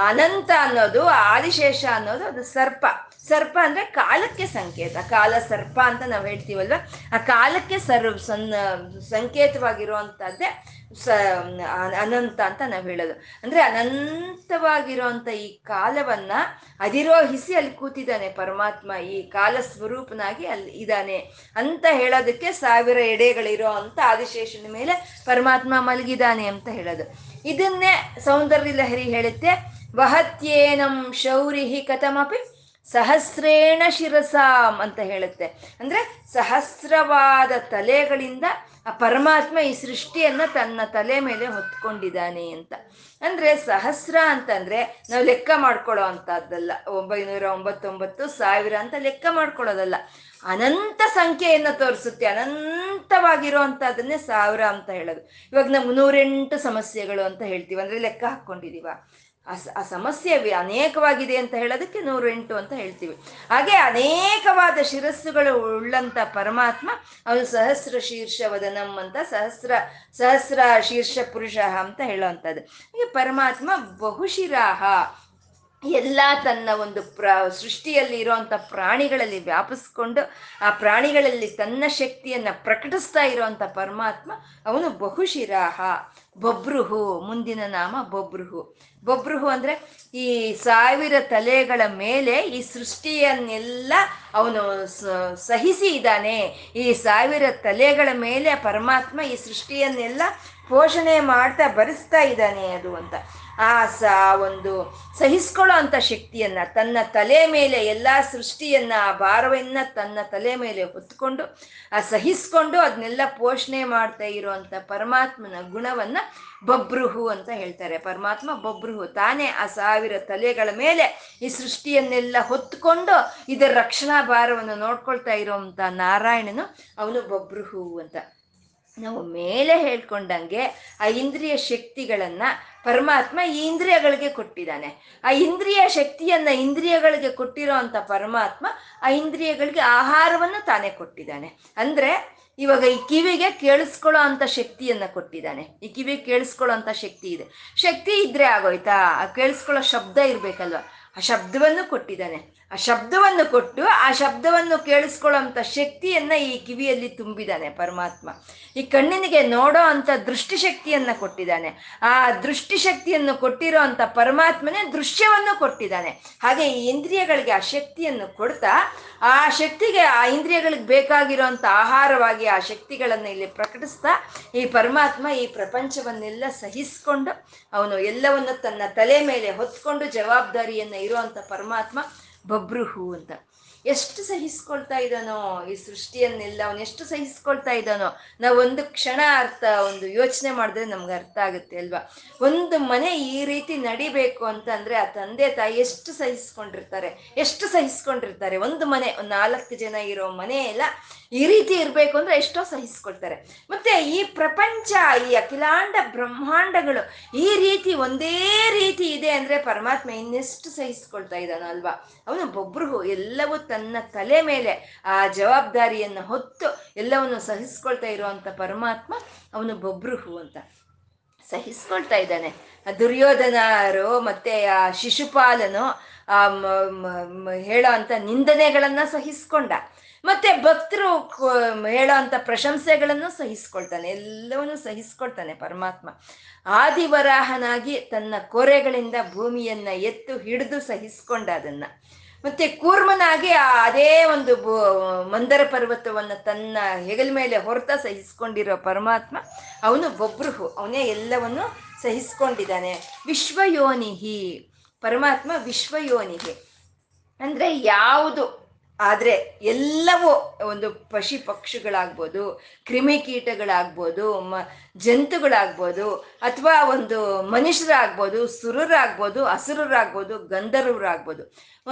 ಅನಂತ ಅನ್ನೋದು, ಆದಿಶೇಷ ಅನ್ನೋದು ಅದು ಸರ್ಪ. ಸರ್ಪ ಅಂದರೆ ಕಾಲಕ್ಕೆ ಸಂಕೇತ. ಕಾಲ ಸರ್ಪ ಅಂತ ನಾವು ಹೇಳ್ತೀವಲ್ವ, ಆ ಕಾಲಕ್ಕೆ ಸರ್ ಸನ್ ಸಂಕೇತವಾಗಿರುವಂಥದ್ದೇ ಸ ಅನಂತ ಅಂತ ನಾವು ಹೇಳೋದು. ಅಂದರೆ ಅನಂತವಾಗಿರುವಂಥ ಈ ಕಾಲವನ್ನು ಅಧಿರೋಹಿಸಿ ಅಲ್ಲಿ ಕೂತಿದ್ದಾನೆ ಪರಮಾತ್ಮ, ಈ ಕಾಲ ಸ್ವರೂಪನಾಗಿ ಅಲ್ಲಿ ಇದ್ದಾನೆ ಅಂತ ಹೇಳೋದಕ್ಕೆ ಸಾವಿರ ಎಡೆಗಳಿರೋ ಅಂಥ ಆದಿಶೇಷನ ಮೇಲೆ ಪರಮಾತ್ಮ ಮಲಗಿದ್ದಾನೆ ಅಂತ ಹೇಳೋದು. ಇದನ್ನೇ ಸೌಂದರ್ಯ ಲಹರಿ ಹೇಳುತ್ತೆ, ವಹತ್ಯೇನಂ ಶೌರಿಹಿ ಕಥಮಪಿ ಸಹಸ್ರೇಣ ಶಿರಸಾಂ ಅಂತ ಹೇಳುತ್ತೆ. ಅಂದರೆ ಸಹಸ್ರವಾದ ತಲೆಗಳಿಂದ ಆ ಪರಮಾತ್ಮ ಈ ಸೃಷ್ಟಿಯನ್ನು ತನ್ನ ತಲೆ ಮೇಲೆ ಹೊತ್ಕೊಂಡಿದ್ದಾನೆ ಅಂತ. ಅಂದರೆ ಸಹಸ್ರ ಅಂತಂದರೆ ನಾವು ಲೆಕ್ಕ ಮಾಡ್ಕೊಳ್ಳೋ ಅಂಥದ್ದಲ್ಲ, ಒಂಬೈನೂರ ಒಂಬತ್ತೊಂಬತ್ತು ಸಾವಿರ ಅಂತ ಲೆಕ್ಕ ಮಾಡ್ಕೊಳ್ಳೋದಲ್ಲ, ಅನಂತ ಸಂಖ್ಯೆಯನ್ನು ತೋರಿಸುತ್ತೆ. ಅನಂತವಾಗಿರುವಂಥದ್ದನ್ನೇ ಸಾವಿರ ಅಂತ ಹೇಳೋದು. ಇವಾಗ ನಾವು ನೂರೆಂಟು ಸಮಸ್ಯೆಗಳು ಅಂತ ಹೇಳ್ತೀವಿ, ಅಂದರೆ ಲೆಕ್ಕ ಹಾಕ್ಕೊಂಡಿದ್ದೀವ. ಆ ಸಮಸ್ಯೆ ಅನೇಕವಾಗಿದೆ ಅಂತ ಹೇಳೋದಕ್ಕೆ ನೂರೆಂಟು ಅಂತ ಹೇಳ್ತೀವಿ. ಹಾಗೆ ಅನೇಕವಾದ ಶಿರಸ್ಸುಗಳು ಉಳ್ಳಂಥ ಪರಮಾತ್ಮ ಅವನು ಸಹಸ್ರ ಶೀರ್ಷ ವದನಂ ಅಂತ, ಸಹಸ್ರ ಸಹಸ್ರ ಶೀರ್ಷ ಪುರುಷ ಅಂತ ಹೇಳೋವಂಥದ್ದು. ಹೀಗೆ ಪರಮಾತ್ಮ ಬಹುಶಿರಾಹ, ಎಲ್ಲ ತನ್ನ ಒಂದು ಪ್ರ ಸೃಷ್ಟಿಯಲ್ಲಿ ಇರೋವಂಥ ಪ್ರಾಣಿಗಳಲ್ಲಿ ವ್ಯಾಪಿಸ್ಕೊಂಡು ಆ ಪ್ರಾಣಿಗಳಲ್ಲಿ ತನ್ನ ಶಕ್ತಿಯನ್ನು ಪ್ರಕಟಿಸ್ತಾ ಇರೋವಂಥ ಪರಮಾತ್ಮ ಅವನು ಬಹುಶಿರಾಹ. ಬಬ್ರುಹು ಮುಂದಿನ ನಾಮ ಬಬ್ರುಹು. ಬಬ್ರುಹು ಅಂದರೆ ಈ ಸಾವಿರ ತಲೆಗಳ ಮೇಲೆ ಈ ಸೃಷ್ಟಿಯನ್ನೆಲ್ಲ ಅವನು ಸಹಿಸಿ ಇದ್ದಾನೆ. ಈ ಸಾವಿರ ತಲೆಗಳ ಮೇಲೆ ಪರಮಾತ್ಮ ಈ ಸೃಷ್ಟಿಯನ್ನೆಲ್ಲ ಪೋಷಣೆ ಮಾಡ್ತಾ ಭರಿಸ್ತಾ ಇದ್ದಾನೆ ಅದು ಅಂತ. ಆ ಸ ಒಂದು ಸಹಿಸ್ಕೊಳ್ಳೋ ಅಂಥ ಶಕ್ತಿಯನ್ನು ತನ್ನ ತಲೆ ಮೇಲೆ ಎಲ್ಲ ಸೃಷ್ಟಿಯನ್ನು ಆ ಭಾರವನ್ನು ತನ್ನ ತಲೆ ಮೇಲೆ ಹೊತ್ಕೊಂಡು ಆ ಸಹಿಸ್ಕೊಂಡು ಅದನ್ನೆಲ್ಲ ಪೋಷಣೆ ಮಾಡ್ತಾ ಇರುವಂಥ ಪರಮಾತ್ಮನ ಗುಣವನ್ನು ಬಬ್ರುಹು ಅಂತ ಹೇಳ್ತಾರೆ. ಪರಮಾತ್ಮ ಬಬ್ರುಹು, ತಾನೇ ಆ ಸಾವಿರ ತಲೆಗಳ ಮೇಲೆ ಈ ಸೃಷ್ಟಿಯನ್ನೆಲ್ಲ ಹೊತ್ಕೊಂಡು ಇದರ ರಕ್ಷಣಾ ಭಾರವನ್ನು ನೋಡ್ಕೊಳ್ತಾ ಇರೋವಂಥ ನಾರಾಯಣನು ಅವನು ಬಬ್ರುಹು ಅಂತ. ನಾವು ಮೇಲೆ ಹೇಳ್ಕೊಂಡಂಗೆ ಆ ಇಂದ್ರಿಯ ಶಕ್ತಿಗಳನ್ನು ಪರಮಾತ್ಮ ಈ ಇಂದ್ರಿಯಗಳಿಗೆ ಕೊಟ್ಟಿದ್ದಾನೆ. ಆ ಇಂದ್ರಿಯ ಶಕ್ತಿಯನ್ನು ಇಂದ್ರಿಯಗಳಿಗೆ ಕೊಟ್ಟಿರೋ ಅಂಥ ಪರಮಾತ್ಮ ಆ ಇಂದ್ರಿಯಗಳಿಗೆ ಆಹಾರವನ್ನು ತಾನೇ ಕೊಟ್ಟಿದ್ದಾನೆ. ಅಂದರೆ ಇವಾಗ ಈ ಕಿವಿಗೆ ಕೇಳಿಸ್ಕೊಳ್ಳೋ ಅಂಥ ಶಕ್ತಿಯನ್ನು ಕೊಟ್ಟಿದ್ದಾನೆ. ಈ ಕಿವಿಗೆ ಕೇಳಿಸ್ಕೊಳ್ಳೋ ಅಂಥ ಶಕ್ತಿ ಇದೆ. ಶಕ್ತಿ ಇದ್ದರೆ ಆಗೋಯ್ತಾ? ಆ ಕೇಳಿಸ್ಕೊಳ್ಳೋ ಶಬ್ದ ಇರಬೇಕಲ್ವ, ಆ ಶಬ್ದವನ್ನು ಕೊಟ್ಟಿದ್ದಾನೆ. ಆ ಶಬ್ದವನ್ನು ಕೊಟ್ಟು ಆ ಶಬ್ದವನ್ನು ಕೇಳಿಸ್ಕೊಳ್ಳೋಂಥ ಶಕ್ತಿಯನ್ನು ಈ ಕಿವಿಯಲ್ಲಿ ತುಂಬಿದ್ದಾನೆ ಪರಮಾತ್ಮ. ಈ ಕಣ್ಣಿನಿಗೆ ನೋಡೋ ಅಂಥ ದೃಷ್ಟಿಶಕ್ತಿಯನ್ನು ಕೊಟ್ಟಿದ್ದಾನೆ. ಆ ದೃಷ್ಟಿಶಕ್ತಿಯನ್ನು ಕೊಟ್ಟಿರೋ ಅಂಥ ಪರಮಾತ್ಮನೇ ದೃಶ್ಯವನ್ನು ಕೊಟ್ಟಿದ್ದಾನೆ. ಹಾಗೆ ಈ ಇಂದ್ರಿಯಗಳಿಗೆ ಆ ಶಕ್ತಿಯನ್ನು ಕೊಡ್ತಾ ಆ ಶಕ್ತಿಗೆ ಆ ಇಂದ್ರಿಯಗಳಿಗೆ ಬೇಕಾಗಿರೋಂಥ ಆಹಾರವಾಗಿ ಆ ಶಕ್ತಿಗಳನ್ನು ಇಲ್ಲಿ ಪ್ರಕಟಿಸ್ತಾ ಈ ಪರಮಾತ್ಮ ಈ ಪ್ರಪಂಚವನ್ನೆಲ್ಲ ಸಹಿಸಿಕೊಂಡು ಅವನು ಎಲ್ಲವನ್ನು ತನ್ನ ತಲೆ ಮೇಲೆ ಹೊತ್ಕೊಂಡು ಜವಾಬ್ದಾರಿಯನ್ನು ಇರೋವಂಥ ಪರಮಾತ್ಮ ಬಬ್ರುಹು ಅಂತ. ಎಷ್ಟು ಸಹಿಸ್ಕೊಳ್ತಾ ಇದ್ದಾನೋ ಈ ಸೃಷ್ಟಿಯನ್ನೆಲ್ಲ, ಅವನು ಎಷ್ಟು ಸಹಿಸ್ಕೊಳ್ತಾ ಇದ್ದಾನೋ. ನಾವು ಒಂದು ಕ್ಷಣ ಅರ್ಥ ಒಂದು ಯೋಚನೆ ಮಾಡಿದ್ರೆ ನಮ್ಗೆ ಅರ್ಥ ಆಗುತ್ತೆ ಅಲ್ವಾ. ಒಂದು ಮನೆ ಈ ರೀತಿ ನಡಿಬೇಕು ಅಂತ ಅಂದರೆ ಆ ತಂದೆ ತಾಯಿ ಎಷ್ಟು ಸಹಿಸ್ಕೊಂಡಿರ್ತಾರೆ, ಎಷ್ಟು ಸಹಿಸ್ಕೊಂಡಿರ್ತಾರೆ. ಒಂದು ಮನೆ, ಒಂದು ನಾಲ್ಕು ಜನ ಇರೋ ಮನೆ ಎಲ್ಲ ಈ ರೀತಿ ಇರಬೇಕು ಅಂದರೆ ಎಷ್ಟೋ ಸಹಿಸ್ಕೊಳ್ತಾರೆ. ಮತ್ತು ಈ ಪ್ರಪಂಚ, ಈ ಅಖಿಲಾಂಡ ಬ್ರಹ್ಮಾಂಡಗಳು ಈ ರೀತಿ ಒಂದೇ ರೀತಿ ಇದೆ ಅಂದರೆ ಪರಮಾತ್ಮ ಇನ್ನೆಷ್ಟು ಸಹಿಸ್ಕೊಳ್ತಾ ಇದ್ದಾನೋ ಅಲ್ವಾ. ಅವನು ಬಬ್ರುಹು, ಎಲ್ಲವೂ ತನ್ನ ತಲೆ ಮೇಲೆ ಆ ಜವಾಬ್ದಾರಿಯನ್ನು ಹೊತ್ತು ಎಲ್ಲವನ್ನು ಸಹಿಸ್ಕೊಳ್ತಾ ಇರುವಂಥ ಪರಮಾತ್ಮ ಅವನು ಬಬ್ರುಹು ಅಂತ. ಸಹಿಸ್ಕೊಳ್ತಾ ಇದ್ದಾನೆ. ದುರ್ಯೋಧನರು ಮತ್ತು ಆ ಶಿಶುಪಾಲನು ಆ ಹೇಳೋ ಅಂಥ ನಿಂದನೆಗಳನ್ನು ಸಹಿಸ್ಕೊಂಡ, ಮತ್ತೆ ಭಕ್ತರು ಹೇಳೋ ಅಂಥ ಪ್ರಶಂಸೆಗಳನ್ನು ಸಹಿಸ್ಕೊಳ್ತಾನೆ. ಎಲ್ಲವನ್ನೂ ಸಹಿಸ್ಕೊಳ್ತಾನೆ ಪರಮಾತ್ಮ. ಆದಿವರಾಹನಾಗಿ ತನ್ನ ಕೋರೆಗಳಿಂದ ಭೂಮಿಯನ್ನು ಎತ್ತು ಹಿಡಿದು ಸಹಿಸ್ಕೊಂಡ ಅದನ್ನು. ಮತ್ತೆ ಕೂರ್ಮನಾಗಿ ಅದೇ ಒಂದು ಮಂದರ ಪರ್ವತವನ್ನು ತನ್ನ ಹೆಗಲ ಮೇಲೆ ಹೊರತ ಸಹಿಸ್ಕೊಂಡಿರೋ ಪರಮಾತ್ಮ ಅವನು ಬಬ್ರುಹು, ಅವನೇ ಎಲ್ಲವನ್ನು ಸಹಿಸ್ಕೊಂಡಿದ್ದಾನೆ. ವಿಶ್ವಯೋನಿಹಿ, ಪರಮಾತ್ಮ ವಿಶ್ವಯೋನಿಹಿ ಅಂದರೆ ಯಾವುದು ಆದರೆ ಎಲ್ಲವೂ ಒಂದು ಪಶಿ ಪಕ್ಷಿಗಳಾಗ್ಬೋದು, ಕ್ರಿಮಿಕೀಟಗಳಾಗ್ಬೋದು, ಮ ಜಂತುಗಳಾಗ್ಬೋದು, ಅಥವಾ ಒಂದು ಮನುಷ್ಯರಾಗ್ಬೋದು, ಸುರರಾಗ್ಬೋದು, ಅಸುರರಾಗ್ಬೋದು, ಗಂಧರ್ವರಾಗ್ಬೋದು,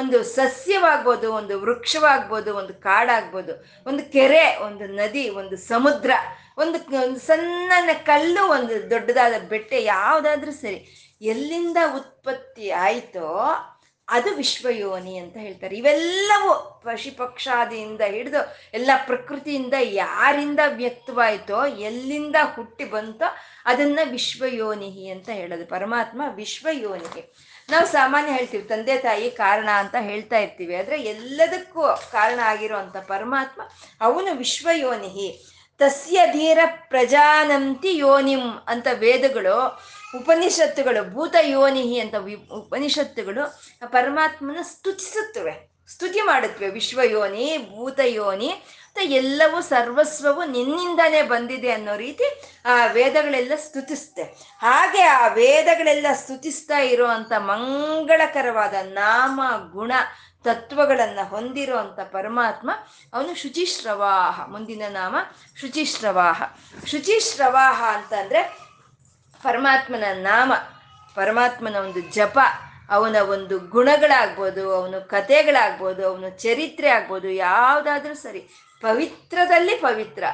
ಒಂದು ಸಸ್ಯವಾಗ್ಬೋದು, ಒಂದು ವೃಕ್ಷವಾಗ್ಬೋದು, ಒಂದು ಕಾಡಾಗ್ಬೋದು, ಒಂದು ಕೆರೆ, ಒಂದು ನದಿ, ಒಂದು ಸಮುದ್ರ, ಒಂದು ಒಂದು ಸಣ್ಣ ಕಲ್ಲು, ಒಂದು ದೊಡ್ಡದಾದ ಬೆಟ್ಟೆ, ಯಾವುದಾದ್ರೂ ಸರಿ, ಎಲ್ಲಿಂದ ಉತ್ಪತ್ತಿ ಆಯಿತೋ ಅದು ವಿಶ್ವಯೋನಿ ಅಂತ ಹೇಳ್ತಾರೆ. ಇವೆಲ್ಲವೂ ಪಶು ಪಕ್ಷಾದಿಯಿಂದ ಹಿಡಿದು ಎಲ್ಲ ಪ್ರಕೃತಿಯಿಂದ ಯಾರಿಂದ ವ್ಯಕ್ತವಾಯಿತೋ, ಎಲ್ಲಿಂದ ಹುಟ್ಟಿ ಬಂತೋ ಅದನ್ನು ವಿಶ್ವಯೋನಿ ಅಂತ ಹೇಳೋದು. ಪರಮಾತ್ಮ ವಿಶ್ವಯೋನಿ. ನಾವು ಸಾಮಾನ್ಯ ಹೇಳ್ತೀವಿ ತಂದೆ ತಾಯಿ ಕಾರಣ ಅಂತ ಹೇಳ್ತಾ ಇರ್ತೀವಿ, ಆದರೆ ಎಲ್ಲದಕ್ಕೂ ಕಾರಣ ಆಗಿರೋವಂಥ ಪರಮಾತ್ಮ ಅವನು ವಿಶ್ವಯೋನಿ. ತಸ್ಯ ಧೀರ ಪ್ರಜಾನಂತಿ ಯೋನಿಂ ಅಂತ ವೇದಗಳು, ಉಪನಿಷತ್ತುಗಳು, ಭೂತ ಯೋನಿಹಿ ಅಂತ ವಿ ಉಪನಿಷತ್ತುಗಳು ಪರಮಾತ್ಮನ ಸ್ತುತಿಸುತ್ತವೆ, ಸ್ತುತಿ ಮಾಡುತ್ತವೆ. ವಿಶ್ವಯೋನಿ, ಭೂತಯೋನಿ ಅಂತ ಎಲ್ಲವೂ ಸರ್ವಸ್ವವು ನಿನ್ನಿಂದಾನೇ ಬಂದಿದೆ ಅನ್ನೋ ರೀತಿ ಆ ವೇದಗಳೆಲ್ಲ ಸ್ತುತಿಸುತ್ತೆ. ಹಾಗೆ ಆ ವೇದಗಳೆಲ್ಲ ಸ್ತುತಿಸ್ತಾ ಇರೋ ಅಂಥ ಮಂಗಳಕರವಾದ ನಾಮ ಗುಣ ತತ್ವಗಳನ್ನು ಹೊಂದಿರೋ ಅಂಥ ಪರಮಾತ್ಮ ಅವನು ಶುಚಿಶ್ರವಾಹ. ಮುಂದಿನ ನಾಮ ಶುಚಿಶ್ರವಾಹ. ಶುಚಿಶ್ರವಾಹ ಅಂತಂದರೆ ಪರಮಾತ್ಮನ ನಾಮ, ಪರಮಾತ್ಮನ ಒಂದು ಜಪ, ಅವನ ಒಂದು ಗುಣಗಳಾಗ್ಬೋದು, ಅವನ ಕಥೆಗಳಾಗ್ಬೋದು, ಅವನ ಚರಿತ್ರೆ ಆಗ್ಬೋದು, ಯಾವುದಾದ್ರೂ ಸರಿ ಪವಿತ್ರದಲ್ಲಿ ಪವಿತ್ರ,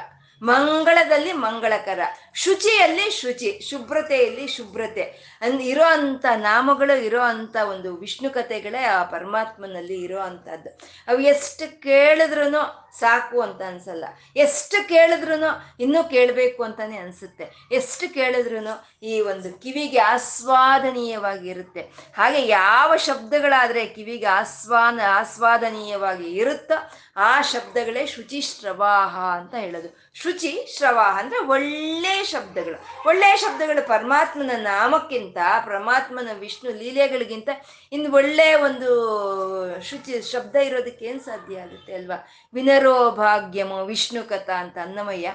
ಮಂಗಳದಲ್ಲಿ ಮಂಗಳಕರ, ಶುಚಿಯಲ್ಲಿ ಶುಚಿ, ಶುಭ್ರತೆಯಲ್ಲಿ ಶುಭ್ರತೆ ಅಂದ್ ಇರೋ ಅಂಥ ನಾಮಗಳು, ಇರೋ ಅಂಥ ಒಂದು ವಿಷ್ಣು ಕಥೆಗಳೇ ಆ ಪರಮಾತ್ಮನಲ್ಲಿ ಇರೋ ಅಂಥದ್ದು. ಅವು ಎಷ್ಟು ಕೇಳಿದ್ರೂ ಸಾಕು ಅಂತ ಅನಿಸಲ್ಲ, ಎಷ್ಟು ಕೇಳಿದ್ರೂ ಇನ್ನೂ ಕೇಳಬೇಕು ಅಂತಾನೆ ಅನಿಸುತ್ತೆ, ಎಷ್ಟು ಕೇಳಿದ್ರೂ ಈ ಒಂದು ಕಿವಿಗೆ ಆಸ್ವಾದನೀಯವಾಗಿರುತ್ತೆ. ಹಾಗೆ ಯಾವ ಶಬ್ದಗಳಾದರೆ ಕಿವಿಗೆ ಆಸ್ವಾದ ಆಸ್ವಾದನೀಯವಾಗಿ ಇರುತ್ತೋ ಆ ಶಬ್ದಗಳೇ ಶುಚಿಶ್ರವಾಹ ಅಂತ ಹೇಳೋದು. ಶುಚಿ ಶ್ರವಾಹ ಅಂದರೆ ಒಳ್ಳೆಯ ಶಬ್ದಗಳು. ಒಳ್ಳೆಯ ಶಬ್ದಗಳು ಪರಮಾತ್ಮನ ನಾಮಕ್ಕಿಂತ, ಪರಮಾತ್ಮನ ವಿಷ್ಣು ಲೀಲೆಗಳಿಗಿಂತ ಇನ್ನು ಒಳ್ಳೆಯ ಒಂದು ಶುಚಿ ಶಬ್ದ ಇರೋದಕ್ಕೇನು ಸಾಧ್ಯ ಆಗುತ್ತೆ ಅಲ್ವಾ? ವಿನರೋ ಭಾಗ್ಯಮೋ ವಿಷ್ಣು ಕಥಾ ಅಂತ ಅನ್ನಮಯ್ಯ.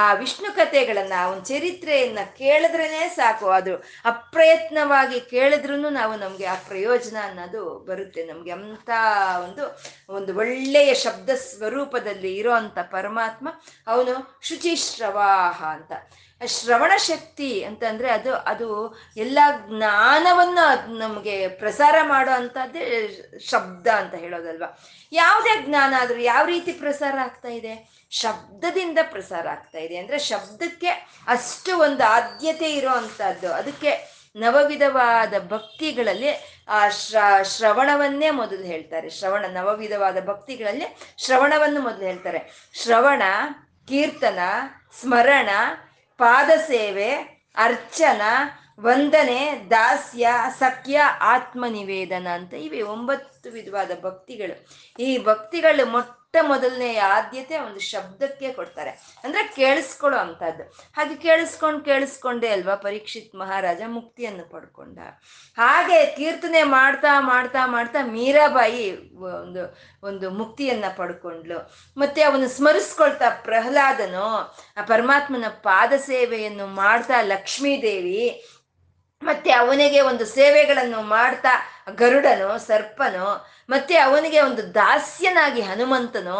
ಆ ವಿಷ್ಣು ಕಥೆಗಳನ್ನು, ಅವನ ಚರಿತ್ರೆಯನ್ನು ಕೇಳಿದ್ರೇ ಸಾಕು, ಅದು ಅಪ್ರಯತ್ನವಾಗಿ ಕೇಳಿದ್ರೂ ನಾವು ನಮಗೆ ಆ ಪ್ರಯೋಜನ ಅನ್ನೋದು ಬರುತ್ತೆ ನಮಗೆ. ಅಂಥ ಒಂದು ಒಂದು ಒಳ್ಳೆಯ ಶಬ್ದ ಸ್ವರೂಪದಲ್ಲಿ ಇರೋ ಅಂಥ ಪರಮಾತ್ಮ ಅವನು ಶುಚಿಶ್ರವಾಹ ಅಂತ. ಶ್ರವಣ ಶಕ್ತಿ ಅಂತಂದರೆ ಅದು ಅದು ಎಲ್ಲ ಜ್ಞಾನವನ್ನು ನಮಗೆ ಪ್ರಸಾರ ಮಾಡೋ ಅಂಥದ್ದೇ ಶಬ್ದ ಅಂತ ಹೇಳೋದಲ್ವ. ಯಾವುದೇ ಜ್ಞಾನ ಆದರೂ ಯಾವ ರೀತಿ ಪ್ರಸಾರ ಆಗ್ತಾ ಇದೆ? ಶಬ್ದದಿಂದ ಪ್ರಸಾರ ಆಗ್ತಾ ಇದೆ. ಅಂದರೆ ಶಬ್ದಕ್ಕೆ ಅಷ್ಟು ಒಂದು ಆದ್ಯತೆ ಇರೋ ಅಂಥದ್ದು. ಅದಕ್ಕೆ ನವವಿಧವಾದ ಭಕ್ತಿಗಳಲ್ಲಿ ಆ ಶ್ರ ಶ್ರವಣವನ್ನೇ ಮೊದಲು ಹೇಳ್ತಾರೆ. ಶ್ರವಣ ನವವಿಧವಾದ ಭಕ್ತಿಗಳಲ್ಲಿ ಶ್ರವಣವನ್ನು ಮೊದಲು ಹೇಳ್ತಾರೆ. ಶ್ರವಣ, ಕೀರ್ತನ, ಸ್ಮರಣ, ಪಾದಸೇವೆ, ಅರ್ಚನಾ, ವಂದನೆ, ದಾಸ್ಯ, ಸಖ್ಯ, ಆತ್ಮನಿವೇದನ ಅಂತ ಇವೆ ಒಂಬತ್ತು ವಿಧವಾದ ಭಕ್ತಿಗಳು. ಈ ಭಕ್ತಿಗಳು ಮೊಟ್ಟ ಮೊದಲನೇ ಆದ್ಯತೆ ಒಂದು ಶಬ್ದಕ್ಕೆ ಕೊಡ್ತಾರೆ, ಅಂದರೆ ಕೇಳಿಸ್ಕೊಳ್ಳೋ ಅಂಥದ್ದು. ಹಾಗೆ ಕೇಳಿಸ್ಕೊಂಡು ಕೇಳಿಸ್ಕೊಂಡೇ ಅಲ್ವಾ ಪರೀಕ್ಷಿತ್ ಮಹಾರಾಜ ಮುಕ್ತಿಯನ್ನು ಪಡ್ಕೊಂಡ. ಹಾಗೆ ಕೀರ್ತನೆ ಮಾಡ್ತಾ ಮಾಡ್ತಾ ಮಾಡ್ತಾ ಮೀರಾಬಾಯಿ ಒಂದು ಒಂದು ಮುಕ್ತಿಯನ್ನು ಪಡ್ಕೊಂಡ್ಲು. ಮತ್ತೆ ಅವನು ಸ್ಮರಿಸ್ಕೊಳ್ತಾ ಪ್ರಹ್ಲಾದನು, ಆ ಪರಮಾತ್ಮನ ಪಾದ ಸೇವೆಯನ್ನು ಮಾಡ್ತಾ ಲಕ್ಷ್ಮೀದೇವಿ, ಮತ್ತೆ ಅವನಿಗೆ ಒಂದು ಸೇವೆಗಳನ್ನು ಮಾಡ್ತಾ ಗರುಡನು, ಸರ್ಪನು, ಮತ್ತೆ ಅವನಿಗೆ ಒಂದು ದಾಸ್ಯನಾಗಿ ಹನುಮಂತನು,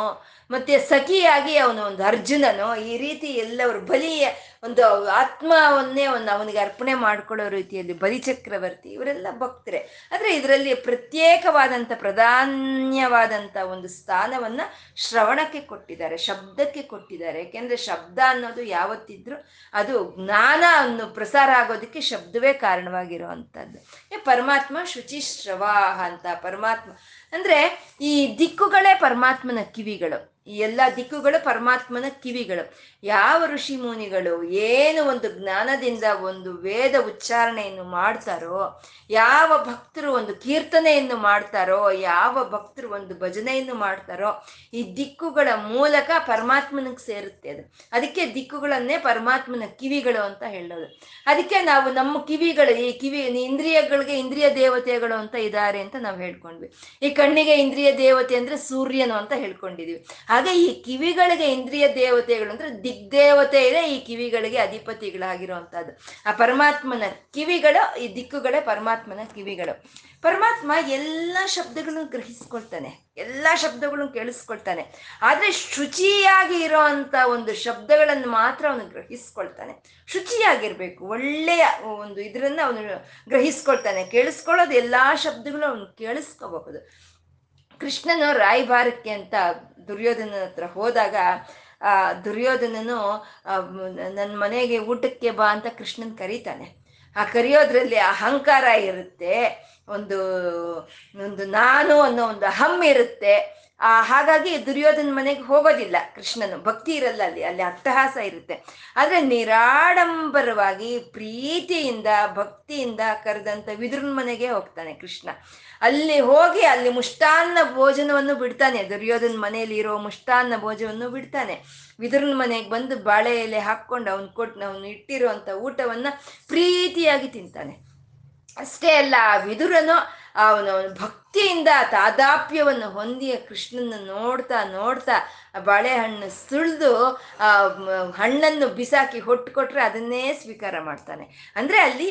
ಮತ್ತೆ ಸಖಿಯಾಗಿ ಅವನು ಒಂದು ಅರ್ಜುನನು, ಈ ರೀತಿ ಎಲ್ಲವರು ಬಲಿಯ ಒಂದು ಆತ್ಮವನ್ನೇ ಒಂದು ಅವನಿಗೆ ಅರ್ಪಣೆ ಮಾಡ್ಕೊಳ್ಳೋ ರೀತಿಯಲ್ಲಿ ಬಲಿಚಕ್ರವರ್ತಿ, ಇವರೆಲ್ಲ ಭಕ್ತರೆ. ಆದರೆ ಇದರಲ್ಲಿ ಪ್ರತ್ಯೇಕವಾದಂಥ ಪ್ರಧಾನ್ಯವಾದಂಥ ಒಂದು ಸ್ಥಾನವನ್ನು ಶ್ರವಣಕ್ಕೆ ಕೊಟ್ಟಿದ್ದಾರೆ, ಶಬ್ದಕ್ಕೆ ಕೊಟ್ಟಿದ್ದಾರೆ. ಏಕೆಂದರೆ ಶಬ್ದ ಅನ್ನೋದು ಯಾವತ್ತಿದ್ರೂ ಅದು ಜ್ಞಾನವನ್ನು ಪ್ರಸಾರ ಆಗೋದಕ್ಕೆ ಶಬ್ದವೇ ಕಾರಣವಾಗಿರೋ ಅಂಥದ್ದು. ಪರಮಾತ್ಮ ಶುಚಿಶ್ರವಾಹ ಅಂತ. ಪರಮಾತ್ಮ ಅಂದರೆ ಈ ದಿಕ್ಕುಗಳೇ ಪರಮಾತ್ಮನ ಕಿವಿಗಳು, ಈ ಎಲ್ಲ ದಿಕ್ಕುಗಳು ಪರಮಾತ್ಮನ ಕಿವಿಗಳು. ಯಾವ ಋಷಿ ಮುನಿಗಳು ಏನು ಒಂದು ಜ್ಞಾನದಿಂದ ಒಂದು ವೇದ ಉಚ್ಚಾರಣೆಯನ್ನು ಮಾಡ್ತಾರೋ, ಯಾವ ಭಕ್ತರು ಒಂದು ಕೀರ್ತನೆಯನ್ನು ಮಾಡ್ತಾರೋ, ಯಾವ ಭಕ್ತರು ಒಂದು ಭಜನೆಯನ್ನು ಮಾಡ್ತಾರೋ, ಈ ದಿಕ್ಕುಗಳ ಮೂಲಕ ಪರಮಾತ್ಮನಿಗೆ ಸೇರುತ್ತೆ ಅದು. ಅದಕ್ಕೆ ದಿಕ್ಕುಗಳನ್ನೇ ಪರಮಾತ್ಮನ ಕಿವಿಗಳು ಅಂತ ಹೇಳೋದು. ಅದಕ್ಕೆ ನಾವು ನಮ್ಮ ಕಿವಿಗಳು, ಈ ಕಿವಿ ಇಂದ್ರಿಯಗಳಿಗೆ ಇಂದ್ರಿಯ ದೇವತೆಗಳು ಅಂತ ಇದ್ದಾರೆ ಅಂತ ನಾವು ಹೇಳ್ಕೊಂಡ್ವಿ. ಈ ಕಣ್ಣಿಗೆ ಇಂದ್ರಿಯ ದೇವತೆ ಅಂದರೆ ಸೂರ್ಯನು ಅಂತ ಹೇಳ್ಕೊಂಡಿದೀವಿ. ಹಾಗೆ ಈ ಕಿವಿಗಳಿಗೆ ಇಂದ್ರಿಯ ದೇವತೆಗಳು ಅಂದ್ರೆ ದಿಗ್ದೇವತೆ ಇದೆ, ಈ ಕಿವಿಗಳಿಗೆ ಅಧಿಪತಿಗಳಾಗಿರುವಂತಹದ್ದು ಆ ಪರಮಾತ್ಮನ ಕಿವಿಗಳು, ಈ ದಿಕ್ಕುಗಳೇ ಪರಮಾತ್ಮನ ಕಿವಿಗಳು. ಪರಮಾತ್ಮ ಎಲ್ಲ ಶಬ್ದಗಳನ್ನು ಗ್ರಹಿಸ್ಕೊಳ್ತಾನೆ, ಎಲ್ಲ ಶಬ್ದಗಳನ್ನು ಕೇಳಿಸ್ಕೊಳ್ತಾನೆ. ಆದ್ರೆ ಶುಚಿಯಾಗಿ ಇರೋಂಥ ಒಂದು ಶಬ್ದಗಳನ್ನು ಮಾತ್ರ ಅವನು ಗ್ರಹಿಸ್ಕೊಳ್ತಾನೆ. ಶುಚಿಯಾಗಿರ್ಬೇಕು, ಒಳ್ಳೆಯ ಒಂದು ಇದರನ್ನ ಅವನು ಗ್ರಹಿಸ್ಕೊಳ್ತಾನೆ. ಕೇಳಿಸ್ಕೊಳ್ಳೋದು ಎಲ್ಲಾ ಶಬ್ದಗಳು ಅವನು ಕೇಳಿಸ್ಕೋಬಹುದು. ಕೃಷ್ಣನು ರಾಯಭಾರಕ್ಕೆ ಅಂತ ದುರ್ಯೋಧನ ಹತ್ರ ಹೋದಾಗ ಆ ದುರ್ಯೋಧನನು ನನ್ನ ಮನೆಗೆ ಊಟಕ್ಕೆ ಬಾ ಅಂತ ಕೃಷ್ಣನ್ ಕರೀತಾನೆ. ಆ ಕರೆಯೋದ್ರಲ್ಲಿ ಅಹಂಕಾರ ಇರುತ್ತೆ, ಒಂದು ಒಂದು ನಾನು ಅನ್ನೋ ಒಂದು ಅಹಂ ಇರುತ್ತೆ. ಆ ಹಾಗಾಗಿ ದುರ್ಯೋಧನ ಮನೆಗೆ ಹೋಗೋದಿಲ್ಲ ಕೃಷ್ಣನು, ಭಕ್ತಿ ಇರಲ್ಲ ಅಲ್ಲಿ, ಅಲ್ಲಿ ಅಟ್ಟಹಾಸ ಇರುತ್ತೆ. ಆದ್ರೆ ನಿರಾಡಂಬರವಾಗಿ ಪ್ರೀತಿಯಿಂದ ಭಕ್ತಿಯಿಂದ ಕರೆದಂತ ವಿದುರನ ಮನೆಗೆ ಹೋಗ್ತಾನೆ ಕೃಷ್ಣ. ಅಲ್ಲಿ ಹೋಗಿ ಅಲ್ಲಿ ಮುಷ್ಟಾನ್ನ ಭೋಜನವನ್ನು ಬಿಡ್ತಾನೆ, ದುರ್ಯೋಧನ ಮನೆಯಲ್ಲಿ ಇರೋ ಮುಷ್ಟಾನ್ನ ಭೋಜನವನ್ನು ಬಿಡ್ತಾನೆ. ವಿದುರನ ಮನೆಗೆ ಬಂದು ಬಾಳೆ ಎಲೆ ಹಾಕೊಂಡು ಅವ್ನು ಕೊಟ್ಟು ಅವನು ಇಟ್ಟಿರುವಂತ ಊಟವನ್ನ ಪ್ರೀತಿಯಾಗಿ ತಿಂತಾನೆ. ಅಷ್ಟೇ ಅಲ್ಲ, ಆ ವಿದುರನು ಅವನು ಭಕ್ತಿಯಿಂದ ತಾದಾಪ್ಯವನ್ನು ಹೊಂದಿ ಕೃಷ್ಣನ ನೋಡ್ತಾ ನೋಡ್ತಾ ಬಾಳೆಹಣ್ಣು ಸುಳಿದು ಆ ಹಣ್ಣನ್ನು ಬಿಸಾಕಿ ಹೊಟ್ಟು ಕೊಟ್ರೆ ಅದನ್ನೇ ಸ್ವೀಕಾರ ಮಾಡ್ತಾನೆ. ಅಂದ್ರೆ ಅಲ್ಲಿ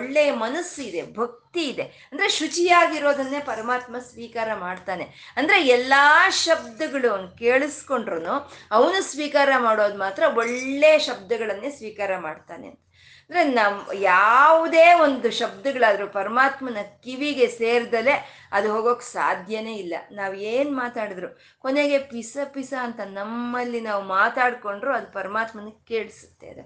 ಒಳ್ಳೆಯ ಮನಸ್ಸು ಇದೆ, ಭಕ್ತಿ ಇದೆ. ಅಂದ್ರೆ ಶುಚಿಯಾಗಿರೋದನ್ನೇ ಪರಮಾತ್ಮ ಸ್ವೀಕಾರ ಮಾಡ್ತಾನೆ. ಅಂದ್ರೆ ಎಲ್ಲಾ ಶಬ್ದಗಳು ಅವನು ಕೇಳಿಸ್ಕೊಂಡ್ರು ಅವನು ಸ್ವೀಕಾರ ಮಾಡೋದು ಮಾತ್ರ ಒಳ್ಳೆಯ ಶಬ್ದಗಳನ್ನೇ ಸ್ವೀಕಾರ ಮಾಡ್ತಾನೆ. ಅಂದ್ರೆ ನಮ್ ಯಾವುದೇ ಒಂದು ಶಬ್ದಗಳಾದ್ರೂ ಪರಮಾತ್ಮನ ಕಿವಿಗೆ ಸೇರ್ದಲೆ ಅದು ಹೋಗೋಕ್ ಸಾಧ್ಯನೇ ಇಲ್ಲ. ನಾವ್ ಏನ್ ಮಾತಾಡಿದ್ರು ಕೊನೆಗೆ ಪಿಸ ಪಿಸ ಅಂತ ನಮ್ಮಲ್ಲಿ ನಾವು ಮಾತಾಡ್ಕೊಂಡ್ರು ಅದು ಪರಮಾತ್ಮನಿಗೆ ಕೇಳಿಸುತ್ತೆ. ಅದು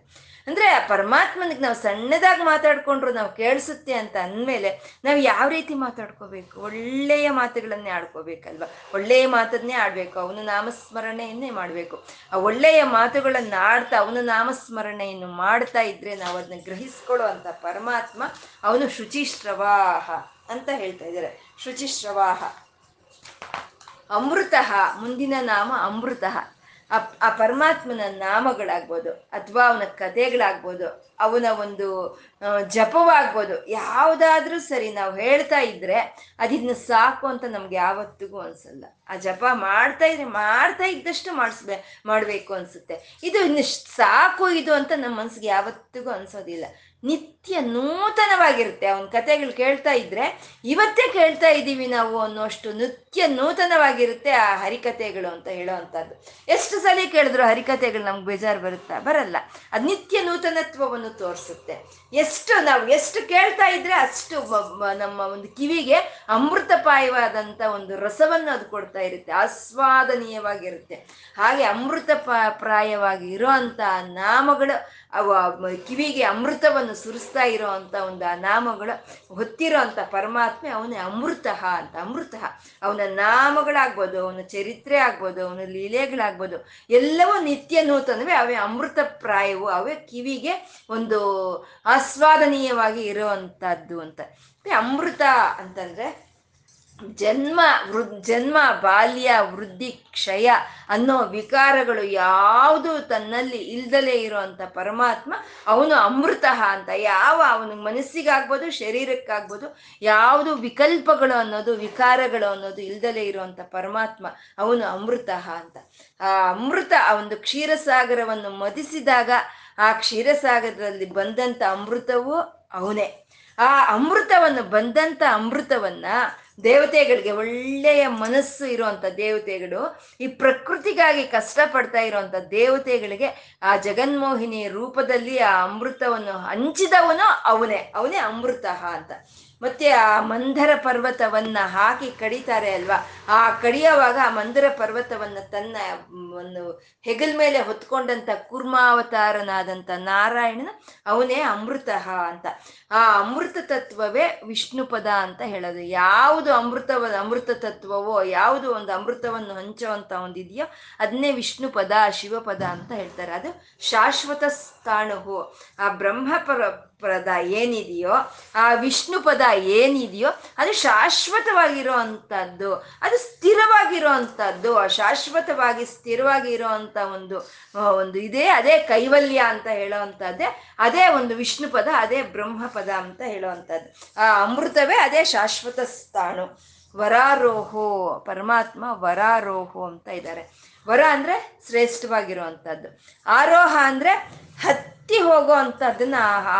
ಅಂದ್ರೆ ಪರಮಾತ್ಮನಿಗೆ ನಾವು ಸಣ್ಣದಾಗಿ ಮಾತಾಡ್ಕೊಂಡ್ರು ನಾವು ಕೇಳಿಸುತ್ತೆ ಅಂತ ಅಂದಮೇಲೆ ನಾವು ಯಾವ ರೀತಿ ಮಾತಾಡ್ಕೋಬೇಕು? ಒಳ್ಳೆಯ ಮಾತುಗಳನ್ನೇ ಆಡ್ಕೋಬೇಕಲ್ವ, ಒಳ್ಳೆಯ ಮಾತನ್ನೇ ಆಡ್ಬೇಕು, ಅವನ ನಾಮಸ್ಮರಣೆಯನ್ನೇ ಮಾಡ್ಬೇಕು. ಆ ಒಳ್ಳೆಯ ಮಾತುಗಳನ್ನ ಆಡ್ತಾ ಅವನ ನಾಮಸ್ಮರಣೆಯನ್ನು ಮಾಡ್ತಾ ಇದ್ರೆ ನಾವು ಗ್ರಹಿಸ್ಕೊಳ್ಳೋ ಅಂತ ಪರಮಾತ್ಮ ಅವನು ಶುಚಿಶ್ರವಾಹ ಅಂತ ಹೇಳ್ತಾ ಇದ್ದಾರೆ. ಶುಚಿಶ್ರವಾಹ ಅಮೃತ, ಮುಂದಿನ ನಾಮ ಅಮೃತ. ಆ ಪರಮಾತ್ಮನ ನಾಮಗಳಾಗ್ಬೋದು ಅಥವಾ ಅವನ ಕಥೆಗಳಾಗ್ಬೋದು, ಅವನ ಒಂದು ಜಪವಾಗ್ಬೋದು, ಯಾವುದಾದ್ರೂ ಸರಿ ನಾವು ಹೇಳ್ತಾ ಇದ್ರೆ ಅದಿನ್ನ ಸಾಕು ಅಂತ ನಮ್ಗೆ ಯಾವತ್ತಿಗೂ ಅನ್ಸಲ್ಲ. ಆ ಜಪ ಮಾಡ್ತಾ ಇದ್ರೆ ಮಾಡ್ತಾ ಇದ್ದಷ್ಟು ಮಾಡಿಸ್ಬೇ ಮಾಡ್ಬೇಕು ಅನ್ಸುತ್ತೆ. ಇದು ಇನ್ನು ಸಾಕು ಇದು ಅಂತ ನಮ್ಮ ಮನ್ಸಿಗೆ ಯಾವತ್ತಿಗೂ ಅನ್ಸೋದಿಲ್ಲ. ನಿತ್ಯ ನೂತನವಾಗಿರುತ್ತೆ. ಅವನ ಕಥೆಗಳು ಕೇಳ್ತಾ ಇದ್ರೆ ಇವತ್ತೇ ಕೇಳ್ತಾ ಇದ್ದೀವಿ ನಾವು ಅನ್ನೋಷ್ಟು ನಿತ್ಯ ನೂತನವಾಗಿರುತ್ತೆ ಆ ಹರಿಕಥೆಗಳು ಅಂತ ಹೇಳೋ ಅಂಥದ್ದು. ಎಷ್ಟು ಸಲ ಕೇಳಿದ್ರು ಹರಿಕಥೆಗಳು ನಮ್ಗೆ ಬೇಜಾರು ಬರುತ್ತಾ? ಬರಲ್ಲ. ಅದು ನಿತ್ಯ ನೂತನತ್ವವನ್ನು ತೋರಿಸುತ್ತೆ. ಎಷ್ಟು ನಾವು ಎಷ್ಟು ಕೇಳ್ತಾ ಇದ್ರೆ ಅಷ್ಟು ನಮ್ಮ ಒಂದು ಕಿವಿಗೆ ಅಮೃತಪಾಯವಾದಂಥ ಒಂದು ರಸವನ್ನು ಅದು ಕೊಡ್ತಾ ಇರುತ್ತೆ, ಆಸ್ವಾದನೀಯವಾಗಿರುತ್ತೆ. ಹಾಗೆ ಅಮೃತ ಪ್ರಾಯವಾಗಿ ಇರೋ ಅಂಥ ನಾಮಗಳು, ಅವು ಕಿವಿಗೆ ಅಮೃತವನ್ನು ಸುರಿಸ್ತಾ ಇರೋ ಅಂಥ ಒಂದು ಆ ನಾಮಗಳು ಹೊತ್ತಿರೋ ಅಂಥ ಪರಮಾತ್ಮೆ ಅವನೇ ಅಮೃತ ಅಂತ. ಅಮೃತ ಅವನ ನಾಮಗಳಾಗ್ಬೋದು, ಅವನ ಚರಿತ್ರೆ ಆಗ್ಬೋದು, ಅವನ ಲೀಲೆಗಳಾಗ್ಬೋದು, ಎಲ್ಲವೂ ನಿತ್ಯ ನೂತನವೇ, ಅವೇ ಅಮೃತ ಪ್ರಾಯವು, ಅವೇ ಕಿವಿಗೆ ಒಂದು ಆಸ್ವಾದನೀಯವಾಗಿ ಇರುವಂತಹದ್ದು ಅಂತ. ಅಮೃತ ಅಂತಂದ್ರೆ ಜನ್ಮ ವೃದ್ ಜನ್ಮ ಬಾಲ್ಯ ವೃದ್ಧಿ ಕ್ಷಯ ಅನ್ನೋ ವಿಕಾರಗಳು ಯಾವುದು ತನ್ನಲ್ಲಿ ಇಲ್ದಲೇ ಇರುವಂತ ಪರಮಾತ್ಮ ಅವನು ಅಮೃತ ಅಂತ. ಯಾವ ಅವನ ಮನಸ್ಸಿಗಾಗ್ಬೋದು ಶರೀರಕ್ಕಾಗ್ಬೋದು ಯಾವುದು ವಿಕಲ್ಪಗಳು ಅನ್ನೋದು ವಿಕಾರಗಳು ಅನ್ನೋದು ಇಲ್ದಲೇ ಇರುವಂತ ಪರಮಾತ್ಮ ಅವನು ಅಮೃತ ಅಂತ. ಆ ಅಮೃತ ಆ ಒಂದು ಕ್ಷೀರಸಾಗರವನ್ನು ಮದಿಸಿದಾಗ ಆ ಕ್ಷೀರಸಾಗರದಲ್ಲಿ ಬಂದಂತ ಅಮೃತವೂ ಅವನೇ. ಆ ಅಮೃತವನ್ನು ಬಂದಂತ ಅಮೃತವನ್ನ ದೇವತೆಗಳಿಗೆ, ಒಳ್ಳೆಯ ಮನಸ್ಸು ಇರುವಂತ ದೇವತೆಗಳು, ಈ ಪ್ರಕೃತಿಗಾಗಿ ಕಷ್ಟ ಪಡ್ತಾ ಇರುವಂತ ದೇವತೆಗಳಿಗೆ ಆ ಜಗನ್ಮೋಹಿನಿ ರೂಪದಲ್ಲಿ ಆ ಅಮೃತವನ್ನು ಹಂಚಿದವನು ಅವನೇ, ಅವನೇ ಅಮೃತ ಅಂತ. ಮತ್ತೆ ಆ ಮಂದರ ಪರ್ವತವನ್ನ ಹಾಕಿ ಕಡಿತಾರೆ ಅಲ್ವಾ, ಆ ಕಡಿಯುವಾಗ ಆ ಮಂದರ ಪರ್ವತವನ್ನ ತನ್ನ ಒಂದು ಹೆಗಲ್ ಮೇಲೆ ಹೊತ್ಕೊಂಡಂತ ಕೂರ್ಮಾವತಾರನಾದಂತ ನಾರಾಯಣನ ಅವನೇ ಅಮೃತ ಅಂತ. ಆ ಅಮೃತ ತತ್ವವೇ ವಿಷ್ಣು ಪದ ಅಂತ ಹೇಳೋದು. ಯಾವುದು ಅಮೃತವ ಅಮೃತ ತತ್ವವೋ, ಯಾವುದು ಒಂದು ಅಮೃತವನ್ನು ಹಂಚುವಂತ ಒಂದಿದೆಯೋ ಅದನ್ನೇ ವಿಷ್ಣು ಪದ ಶಿವಪದ ಅಂತ ಹೇಳ್ತಾರೆ. ಅದು ಶಾಶ್ವತ ಸ್ಥಾಣುಹು, ಆ ಬ್ರಹ್ಮ ಪರ ಪದ ಏನಿದೆಯೋ, ಆ ವಿಷ್ಣು ಪದ ಏನಿದೆಯೋ ಅದು ಶಾಶ್ವತವಾಗಿರೋ ಅಂಥದ್ದು, ಅದು ಸ್ಥಿರವಾಗಿರೋ ಅಂಥದ್ದು. ಆ ಶಾಶ್ವತವಾಗಿ ಸ್ಥಿರವಾಗಿರೋ ಅಂಥ ಒಂದು ಒಂದು ಇದೇ ಅದೇ ಕೈವಲ್ಯ ಅಂತ ಹೇಳೋ ಅಂಥದ್ದೇ, ಅದೇ ಒಂದು ವಿಷ್ಣು ಪದ, ಅದೇ ಬ್ರಹ್ಮ ಪದ ಅಂತ ಹೇಳೋ ಅಂಥದ್ದು. ಆ ಅಮೃತವೇ ಅದೇ ಶಾಶ್ವತ ಸ್ಥಾಣು. ವರಾರೋಹೋ, ಪರಮಾತ್ಮ ವರಾರೋಹೋ ಅಂತ ಇದ್ದಾರೆ. ವರ ಅಂದರೆ ಶ್ರೇಷ್ಠವಾಗಿರುವಂಥದ್ದು, ಆರೋಹ ಅಂದರೆ ಹತ್ತಿ ಹೋಗೋ ಅಂಥದ್ದನ್ನ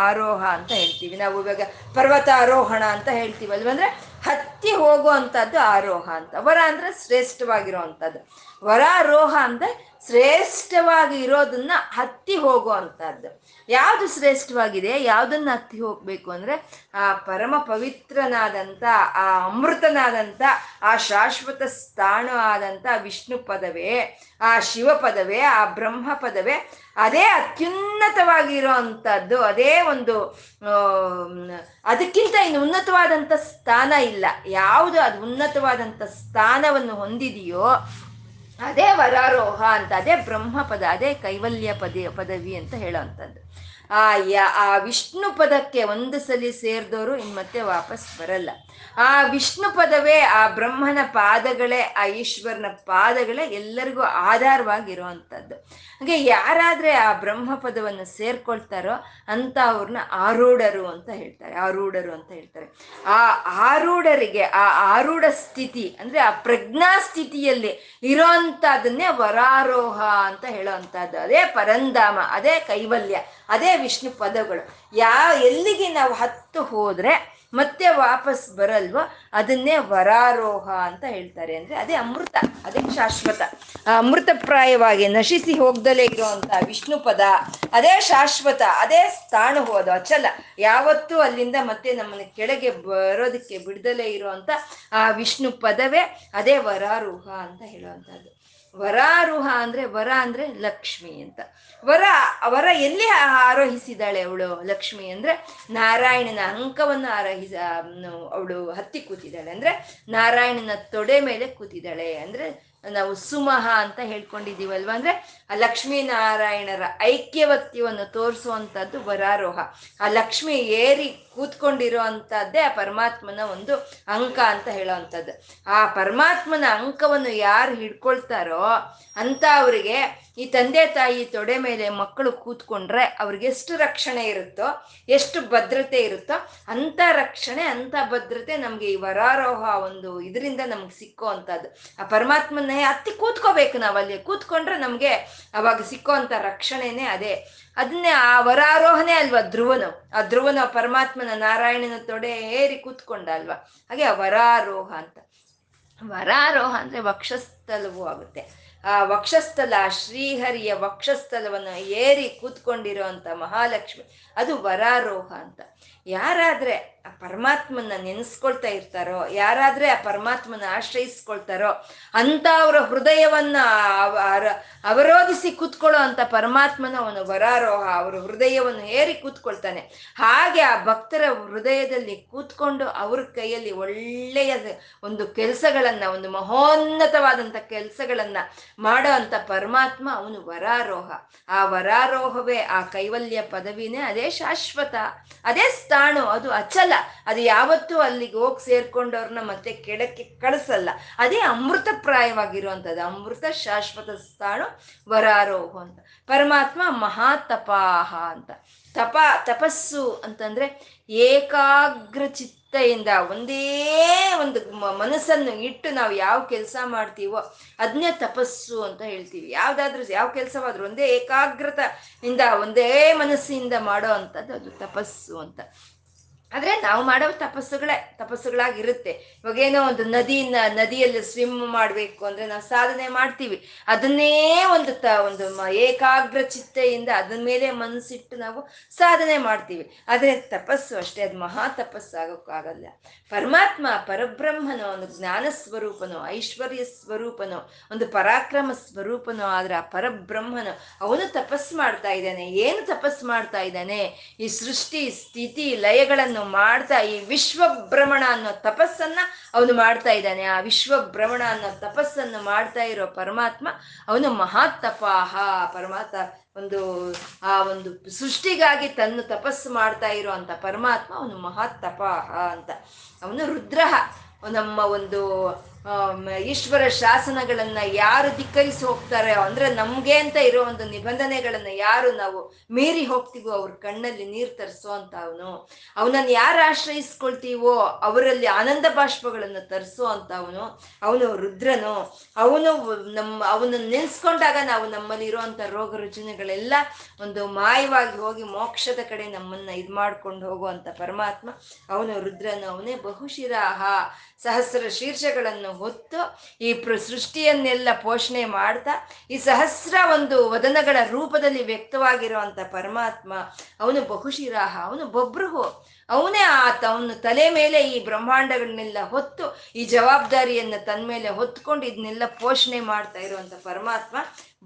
ಆರೋಹ ಅಂತ ಹೇಳ್ತೀವಿ. ನಾವು ಇವಾಗ ಪರ್ವತಾರೋಹಣ ಅಂತ ಹೇಳ್ತೀವಲ್ವ, ಅಂದರೆ ಹತ್ತಿ ಹೋಗೋ ಅಂಥದ್ದು ಆರೋಹ ಅಂತ. ವರ ಅಂದರೆ ಶ್ರೇಷ್ಠವಾಗಿರುವಂಥದ್ದು, ವರಾರೋಹ ಅಂದರೆ ಶ್ರೇಷ್ಠವಾಗಿ ಇರೋದನ್ನ ಹತ್ತಿ ಹೋಗೋ ಅಂಥದ್ದು. ಯಾವುದು ಶ್ರೇಷ್ಠವಾಗಿದೆ, ಯಾವುದನ್ನು ಹತ್ತಿ ಹೋಗಬೇಕು ಅಂದರೆ ಆ ಪರಮ ಪವಿತ್ರನಾದಂಥ, ಆ ಅಮೃತನಾದಂಥ, ಆ ಶಾಶ್ವತ ಸ್ಥಾನ ಆದಂಥ ವಿಷ್ಣು ಪದವೇ, ಆ ಶಿವ ಪದವೇ, ಆ ಬ್ರಹ್ಮ ಪದವೇ, ಅದೇ ಅತ್ಯುನ್ನತವಾಗಿರೋ ಅಂಥದ್ದು. ಅದೇ ಒಂದು ಅದಕ್ಕಿಂತ ಇನ್ನು ಉನ್ನತವಾದಂಥ ಸ್ಥಾನ ಇಲ್ಲ. ಯಾವುದು ಅದು ಉನ್ನತವಾದಂಥ ಸ್ಥಾನವನ್ನು ಹೊಂದಿದೆಯೋ ಅದೇ ವರಾರೋಹ ಅಂತ, ಅದೇ ಬ್ರಹ್ಮ ಪದ, ಅದೇ ಕೈವಲ್ಯ ಪದ ಪದವಿ ಅಂತ ಹೇಳೋವಂಥದ್ದು. ಆ ಯಾ ಆ ವಿಷ್ಣು ಪದಕ್ಕೆ ಒಂದು ಸಲ ಸೇರಿದವರು ಇನ್ನು ಮತ್ತೆ ವಾಪಸ್ ಬರಲ್ಲ. ಆ ವಿಷ್ಣು ಪದವೇ, ಆ ಬ್ರಹ್ಮನ ಪಾದಗಳೇ, ಆ ಈಶ್ವರನ ಪಾದಗಳೇ ಎಲ್ಲರಿಗೂ ಆಧಾರವಾಗಿರುವಂಥದ್ದು. ಹಾಗೆ ಯಾರಾದರೆ ಆ ಬ್ರಹ್ಮ ಪದವನ್ನು ಸೇರ್ಕೊಳ್ತಾರೋ ಅಂತ ಅವ್ರನ್ನ ಆರೂಢರು ಅಂತ ಹೇಳ್ತಾರೆ, ಆರೂಢರು ಅಂತ ಹೇಳ್ತಾರೆ. ಆ ಆರೂಢರಿಗೆ, ಆ ಆರೂಢ ಸ್ಥಿತಿ ಅಂದರೆ ಆ ಪ್ರಜ್ಞಾ ಸ್ಥಿತಿಯಲ್ಲಿ ಇರೋ ಅಂಥದ್ದನ್ನೇ ವರಾರೋಹ ಅಂತ ಹೇಳೋವಂಥದ್ದು. ಅದೇ ಪರಂಧಾಮ, ಅದೇ ಕೈವಲ್ಯ, ಅದೇ ವಿಷ್ಣು ಪದಗಳು. ಯಾವ ಎಲ್ಲಿಗೆ ನಾವು ಹತ್ತು ಹೋದರೆ ಮತ್ತೆ ವಾಪಸ್ ಬರಲ್ವೋ ಅದನ್ನೇ ವರಾರೋಹ ಅಂತ ಹೇಳ್ತಾರೆ. ಅಂದರೆ ಅದೇ ಅಮೃತ, ಅದೇ ಶಾಶ್ವತ, ಅಮೃತಪ್ರಾಯವಾಗಿ ನಶಿಸಿ ಹೋಗ್ದಲೇ ಇರುವಂತಹ ವಿಷ್ಣು ಪದ, ಅದೇ ಶಾಶ್ವತ, ಅದೇ ಸ್ಥಾನ ಹೋದ ಅಚಲ, ಯಾವತ್ತೂ ಅಲ್ಲಿಂದ ಮತ್ತೆ ನಮ್ಮನ್ನು ಕೆಳಗೆ ಬರೋದಕ್ಕೆ ಬಿಡದಲೇ ಇರುವಂಥ ಆ ವಿಷ್ಣು ಪದವೇ ಅದೇ ವರಾರೋಹ ಅಂತ ಹೇಳುವಂಥದ್ದು. ವರಾರೋಹ ಅಂದರೆ ವರ ಅಂದರೆ ಲಕ್ಷ್ಮಿ ಅಂತ. ವರ ವರ ಎಲ್ಲಿ ಆರೋಹಿಸಿದಾಳೆ ಅವಳು ಲಕ್ಷ್ಮಿ ಅಂದರೆ ನಾರಾಯಣನ ಅಂಕವನ್ನು ಆರೋಹಿಸ ಅವಳು ಹತ್ತಿ ಕೂತಿದ್ದಾಳೆ. ಅಂದರೆ ನಾರಾಯಣನ ತೊಡೆ ಮೇಲೆ ಕೂತಿದ್ದಾಳೆ. ಅಂದರೆ ನಾವು ಸುಮಹ ಅಂತ ಹೇಳ್ಕೊಂಡಿದ್ದೀವಲ್ವ, ಅಂದರೆ ಆ ಲಕ್ಷ್ಮೀನಾರಾಯಣರ ಐಕ್ಯವತ್ಯವನ್ನು ತೋರಿಸುವಂಥದ್ದು ವರಾರೋಹ. ಆ ಲಕ್ಷ್ಮಿ ಏರಿ ಕೂತ್ಕೊಂಡಿರೋ ಅಂಥದ್ದೇ ಆ ಪರಮಾತ್ಮನ ಒಂದು ಅಂಕ ಅಂತ ಹೇಳೋವಂಥದ್ದು. ಆ ಪರಮಾತ್ಮನ ಅಂಕವನ್ನು ಯಾರು ಹಿಡ್ಕೊಳ್ತಾರೋ ಅಂತ ಅವರಿಗೆ ಈ ತಂದೆ ತಾಯಿ ತೊಡೆ ಮೇಲೆ ಮಕ್ಕಳು ಕೂತ್ಕೊಂಡ್ರೆ ಅವ್ರಿಗೆ ಎಷ್ಟು ರಕ್ಷಣೆ ಇರುತ್ತೋ, ಎಷ್ಟು ಭದ್ರತೆ ಇರುತ್ತೋ ಅಂಥ ರಕ್ಷಣೆ, ಅಂಥ ಭದ್ರತೆ ನಮಗೆ ಈ ವರಾರೋಹ ಒಂದು ಇದರಿಂದ ನಮ್ಗೆ ಸಿಕ್ಕೋ ಅಂಥದ್ದು. ಆ ಪರಮಾತ್ಮನೇ ಹತ್ತಿ ಕೂತ್ಕೋಬೇಕು, ನಾವು ಅಲ್ಲಿ ಕೂತ್ಕೊಂಡ್ರೆ ನಮಗೆ ಅವಾಗ ಸಿಕ್ಕೋ ಅಂಥ ರಕ್ಷಣೆನೇ ಅದೇ. ಅದನ್ನೇ ಆ ವರಾರೋಹನೇ ಅಲ್ವಾ ಧ್ರುವನು, ಆ ಧ್ರುವನ ಪರಮಾತ್ಮನ ನಾರಾಯಣನ ತೊಡೆ ಏರಿ ಕೂತ್ಕೊಂಡ ಅಲ್ವಾ, ಹಾಗೆ ವರಾರೋಹ ಅಂತ. ವರಾರೋಹ ಅಂದರೆ ವಕ್ಷಸ್ಥಲವೂ ಆಗುತ್ತೆ. ಆ ವಕ್ಷಸ್ಥಲ, ಶ್ರೀಹರಿಯ ವಕ್ಷಸ್ಥಲವನ್ನು ಏರಿ ಕೂತ್ಕೊಂಡಿರೋ ಅಂಥ ಮಹಾಲಕ್ಷ್ಮಿ ಅದು ವರಾರೋಹ ಅಂತ. ಯಾರಾದರೆ ಆ ಪರಮಾತ್ಮನ ನೆನೆಸ್ಕೊಳ್ತಾ ಇರ್ತಾರೋ, ಯಾರಾದರೆ ಆ ಪರಮಾತ್ಮನ ಆಶ್ರಯಿಸ್ಕೊಳ್ತಾರೋ ಅಂತ ಅವರ ಹೃದಯವನ್ನು ಅವರೋಧಿಸಿ ಕೂತ್ಕೊಳ್ಳೋ ಅಂಥ ಪರಮಾತ್ಮನ ಅವನು ವರಾರೋಹ, ಅವರ ಹೃದಯವನ್ನು ಏರಿ ಕೂತ್ಕೊಳ್ತಾನೆ. ಹಾಗೆ ಆ ಭಕ್ತರ ಹೃದಯದಲ್ಲಿ ಕೂತ್ಕೊಂಡು ಅವ್ರ ಕೈಯಲ್ಲಿ ಒಳ್ಳೆಯ ಒಂದು ಕೆಲಸಗಳನ್ನು, ಒಂದು ಮಹೋನ್ನತವಾದಂಥ ಕೆಲಸಗಳನ್ನು ಮಾಡೋ ಅಂಥ ಪರಮಾತ್ಮ ಅವನು ವರಾರೋಹ. ಆ ವರಾರೋಹವೇ, ಆ ಕೈವಲ್ಯ ಪದವಿನೇ, ಅದೇ ಶಾಶ್ವತ, ಅದೇ ಸ್ಥಾಣು, ಅದು ಅಚಲ, ಅದು ಯಾವತ್ತೂ ಅಲ್ಲಿಗೆ ಹೋಗಿ ಸೇರ್ಕೊಂಡವ್ರನ್ನ ಮತ್ತೆ ಕೆಳಕ್ಕೆ ಕಳಿಸಲ್ಲ. ಅದೇ ಅಮೃತಪ್ರಾಯವಾಗಿರುವಂಥದ್ದು, ಅಮೃತ ಶಾಶ್ವತ ಸ್ಥಾಣು ವರಾರೋಹ ಅಂತ. ಪರಮಾತ್ಮ ಮಹಾತಪಾಹ ಅಂತ. ತಪ ತಪಸ್ಸು ಅಂತಂದರೆ ಏಕಾಗ್ರ ಚಿತ್ತ ಯಿಂದ ಒಂದೇ ಒಂದು ಮನಸ್ಸನ್ನು ಇಟ್ಟು ನಾವು ಯಾವ ಕೆಲಸ ಮಾಡ್ತೀವೋ ಅದನ್ನೇ ತಪಸ್ಸು ಅಂತ ಹೇಳ್ತೀವಿ. ಯಾವುದಾದ್ರೂ ಯಾವ ಕೆಲಸವಾದ್ರೂ ಒಂದೇ ಏಕಾಗ್ರತೆಯಿಂದ ಒಂದೇ ಮನಸ್ಸಿನಿಂದ ಮಾಡೋ ಅಂಥದ್ದು ಅದು ತಪಸ್ಸು ಅಂತ. ಆದರೆ ನಾವು ಮಾಡೋ ತಪಸ್ಸುಗಳೇ ತಪಸ್ಸುಗಳಾಗಿರುತ್ತೆ. ಇವಾಗೇನೋ ಒಂದು ನದಿ ನದಿಯಲ್ಲಿ ಸ್ವಿಮ್ ಮಾಡಬೇಕು ಅಂದರೆ ನಾವು ಸಾಧನೆ ಮಾಡ್ತೀವಿ, ಅದನ್ನೇ ಒಂದು ತ ಒಂದು ಏಕಾಗ್ರ ಚಿತ್ತೆಯಿಂದ ಅದನ್ನ ಮೇಲೆ ಮನಸ್ಸಿಟ್ಟು ನಾವು ಸಾಧನೆ ಮಾಡ್ತೀವಿ. ಆದರೆ ತಪಸ್ಸು ಅಷ್ಟೇ, ಅದು ಮಹಾ ತಪಸ್ಸಾಗೋಕ್ಕಾಗಲ್ಲ. ಪರಮಾತ್ಮ ಪರಬ್ರಹ್ಮನೋ, ಒಂದು ಜ್ಞಾನ ಸ್ವರೂಪನೋ, ಐಶ್ವರ್ಯ ಸ್ವರೂಪನೋ, ಒಂದು ಪರಾಕ್ರಮ ಸ್ವರೂಪನೋ. ಆದರೆ ಆ ಪರಬ್ರಹ್ಮನೋ ಅವನು ತಪಸ್ಸು ಮಾಡ್ತಾ ಇದ್ದಾನೆ. ಏನು ತಪಸ್ಸು ಮಾಡ್ತಾ ಇದ್ದಾನೆ? ಈ ಸೃಷ್ಟಿ ಸ್ಥಿತಿ ಲಯಗಳನ್ನು ಮಾಡ್ತಾ, ಈ ವಿಶ್ವ ಭ್ರಮಣ ಅನ್ನೋ ತಪಸ್ಸನ್ನ ಅವನು ಮಾಡ್ತಾ ಇದ್ದಾನೆ. ಆ ವಿಶ್ವ ಭ್ರಮಣ ಅನ್ನೋ ತಪಸ್ಸನ್ನು ಮಾಡ್ತಾ ಇರೋ ಪರಮಾತ್ಮ ಅವನು ಮಹಾತಪಾಹ. ಪರಮಾತ್ಮ ಒಂದು ಆ ಒಂದು ಸೃಷ್ಟಿಗಾಗಿ ತನ್ನ ತಪಸ್ಸು ಮಾಡ್ತಾ ಇರುವಂತ ಪರಮಾತ್ಮ ಅವನು ಮಹಾತಪಾಹ ಅಂತ. ಅವನು ರುದ್ರ, ನಮ್ಮ ಒಂದು ಈಶ್ವರ ಶಾಸನಗಳನ್ನ ಯಾರು ಧಿಕ್ಕರಿಸಿ ಹೋಗ್ತಾರೆ ಅಂದ್ರೆ ನಮ್ಗೆ ಅಂತ ಇರೋ ಒಂದು ನಿಬಂಧನೆಗಳನ್ನ ಯಾರು ನಾವು ಮೀರಿ ಹೋಗ್ತೀವೋ ಅವ್ರ ಕಣ್ಣಲ್ಲಿ ನೀರ್ ತರಿಸೋ ಅಂತ ಅವನು, ಅವನನ್ನ ಯಾರು ಆಶ್ರಯಿಸ್ಕೊಳ್ತೀವೋ ಅವರಲ್ಲಿ ಆನಂದ ಬಾಷ್ಪಗಳನ್ನ ತರಿಸೋ ಅಂತ ಅವನು, ಅವನು ರುದ್ರನು, ಅವನು ನಮ್ಮ ಅವನನ್ನು ನೆನ್ಸ್ಕೊಂಡಾಗ ನಾವು ನಮ್ಮಲ್ಲಿ ಇರೋಂಥ ರೋಗ ರುಜಿನಗಳೆಲ್ಲ ಒಂದು ಮಾಯವಾಗಿ ಹೋಗಿ ಮೋಕ್ಷದ ಕಡೆ ನಮ್ಮನ್ನ ಇದ್ ಮಾಡ್ಕೊಂಡು ಹೋಗುವಂತ ಪರಮಾತ್ಮ ಅವನು ರುದ್ರನು. ಅವನೇ ಬಹುಶಿರಾಹ, ಸಹಸ್ರ ಶೀರ್ಷಗಳನ್ನು ಹೊತ್ತು ಈ ಸೃಷ್ಟಿಯನ್ನೆಲ್ಲ ಪೋಷಣೆ ಮಾಡ್ತಾ ಈ ಸಹಸ್ರ ಒಂದು ವದನಗಳ ರೂಪದಲ್ಲಿ ವ್ಯಕ್ತವಾಗಿರುವಂತ ಪರಮಾತ್ಮ ಅವನು ಬಹುಶಿರಾಹ, ಅವನು ಬಬ್ರುಹು. ಅವನೇ ಆ ತನ್ನ ತಲೆ ಮೇಲೆ ಈ ಬ್ರಹ್ಮಾಂಡಗಳನ್ನೆಲ್ಲ ಹೊತ್ತು ಈ ಜವಾಬ್ದಾರಿಯನ್ನ ತನ್ನ ಮೇಲೆ ಹೊತ್ಕೊಂಡು ಇದನ್ನೆಲ್ಲ ಪೋಷಣೆ ಮಾಡ್ತಾ ಇರುವಂತ ಪರಮಾತ್ಮ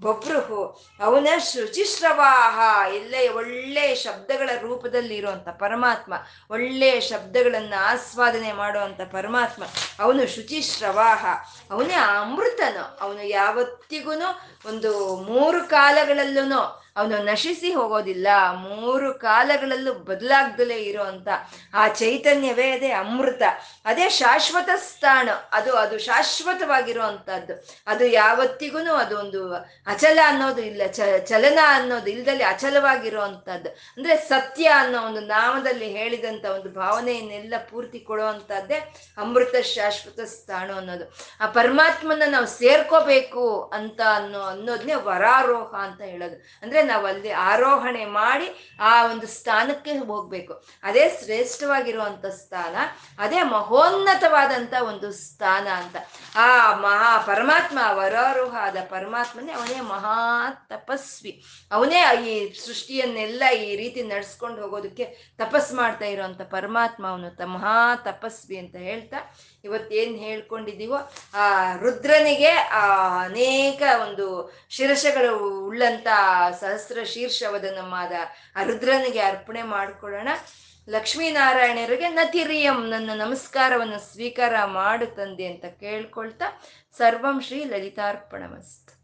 ಬಬ್ರುಹು. ಅವನ ಶುಚಿಶ್ರವಾಹ, ಎಲ್ಲೇ ಒಳ್ಳೆ ಶಬ್ದಗಳ ರೂಪದಲ್ಲಿ ಇರುವಂತ ಪರಮಾತ್ಮ, ಒಳ್ಳೆಯ ಶಬ್ದಗಳನ್ನ ಆಸ್ವಾದನೆ ಮಾಡುವಂತ ಪರಮಾತ್ಮ ಅವನು ಶುಚಿಶ್ರವಾಹ. ಅವನೇ ಅಮೃತನು, ಅವನು ಯಾವತ್ತಿಗೂ ಒಂದು ಮೂರು ಕಾಲಗಳಲ್ಲೂ ಅವನು ನಶಿಸಿ ಹೋಗೋದಿಲ್ಲ, ಮೂರು ಕಾಲಗಳಲ್ಲೂ ಬದಲಾಗ್ದಲೇ ಇರೋವಂಥ ಆ ಚೈತನ್ಯವೇ ಅದೇ ಅಮೃತ, ಅದೇ ಶಾಶ್ವತ ಸ್ಥಾನ, ಅದು ಅದು ಶಾಶ್ವತವಾಗಿರುವಂಥದ್ದು, ಅದು ಯಾವತ್ತಿಗೂ ಅದು ಒಂದು ಅಚಲ ಅನ್ನೋದು ಇಲ್ಲ, ಚ ಚಲನ ಅನ್ನೋದು ಇಲ್ಲದಲ್ಲಿ ಅಚಲವಾಗಿರುವಂಥದ್ದು. ಅಂದರೆ ಸತ್ಯ ಅನ್ನೋ ಒಂದು ನಾಮದಲ್ಲಿ ಹೇಳಿದಂಥ ಒಂದು ಭಾವನೆಯನ್ನೆಲ್ಲ ಪೂರ್ತಿ ಕೊಡುವಂಥದ್ದೇ ಅಮೃತ ಶಾಶ್ವತ ಸ್ಥಾನ ಅನ್ನೋದು. ಆ ಪರಮಾತ್ಮನ ನಾವು ಸೇರ್ಕೋಬೇಕು ಅಂತ ಅನ್ನೋ ಅನ್ನೋದನ್ನೇ ವರಾರೋಹ ಅಂತ ಹೇಳೋದು. ಅಂದರೆ ನಾವು ಅಲ್ಲಿ ಆರೋಹಣೆ ಮಾಡಿ ಆ ಒಂದು ಸ್ಥಾನಕ್ಕೆ ಹೋಗ್ಬೇಕು, ಅದೇ ಶ್ರೇಷ್ಠವಾಗಿರುವಂಥ ಸ್ಥಾನ, ಅದೇ ಮಹೋನ್ನತವಾದಂಥ ಒಂದು ಸ್ಥಾನ ಅಂತ. ಆ ಮಹಾ ಪರಮಾತ್ಮ, ವರಾರೋಹ ಆದ ಪರಮಾತ್ಮನೇ ಅವನೇ ಮಹಾ ತಪಸ್ವಿ, ಅವನೇ ಈ ಸೃಷ್ಟಿಯನ್ನೆಲ್ಲ ಈ ರೀತಿ ನಡೆಸ್ಕೊಂಡು ಹೋಗೋದಕ್ಕೆ ತಪಸ್ ಮಾಡ್ತಾ ಇರೋವಂಥ ಪರಮಾತ್ಮ ಅವನು ತ ಮಹಾ ತಪಸ್ವಿ ಅಂತ ಹೇಳ್ತಾ ಇವತ್ತೇನು ಹೇಳ್ಕೊಂಡಿದ್ದೀವೋ ಆ ರುದ್ರನಿಗೆ ಆ ಅನೇಕ ಒಂದು ಶಿರಸಗಳು ಉಳ್ಳಂಥ ಸಹಸ್ರ ಶೀರ್ಷವದನಮಾದ ಆ ರುದ್ರನಿಗೆ ಅರ್ಪಣೆ ಮಾಡಿಕೊಳ್ಳೋಣ. ಲಕ್ಷ್ಮೀನಾರಾಯಣರಿಗೆ ನತಿರಿಯಂ, ನನ್ನ ನಮಸ್ಕಾರವನ್ನು ಸ್ವೀಕಾರ ಮಾಡು ತಂದೆ ಅಂತ ಕೇಳ್ಕೊಳ್ತಾ ಸರ್ವಂ ಶ್ರೀ ಲಲಿತಾರ್ಪಣಮಸ್ತು.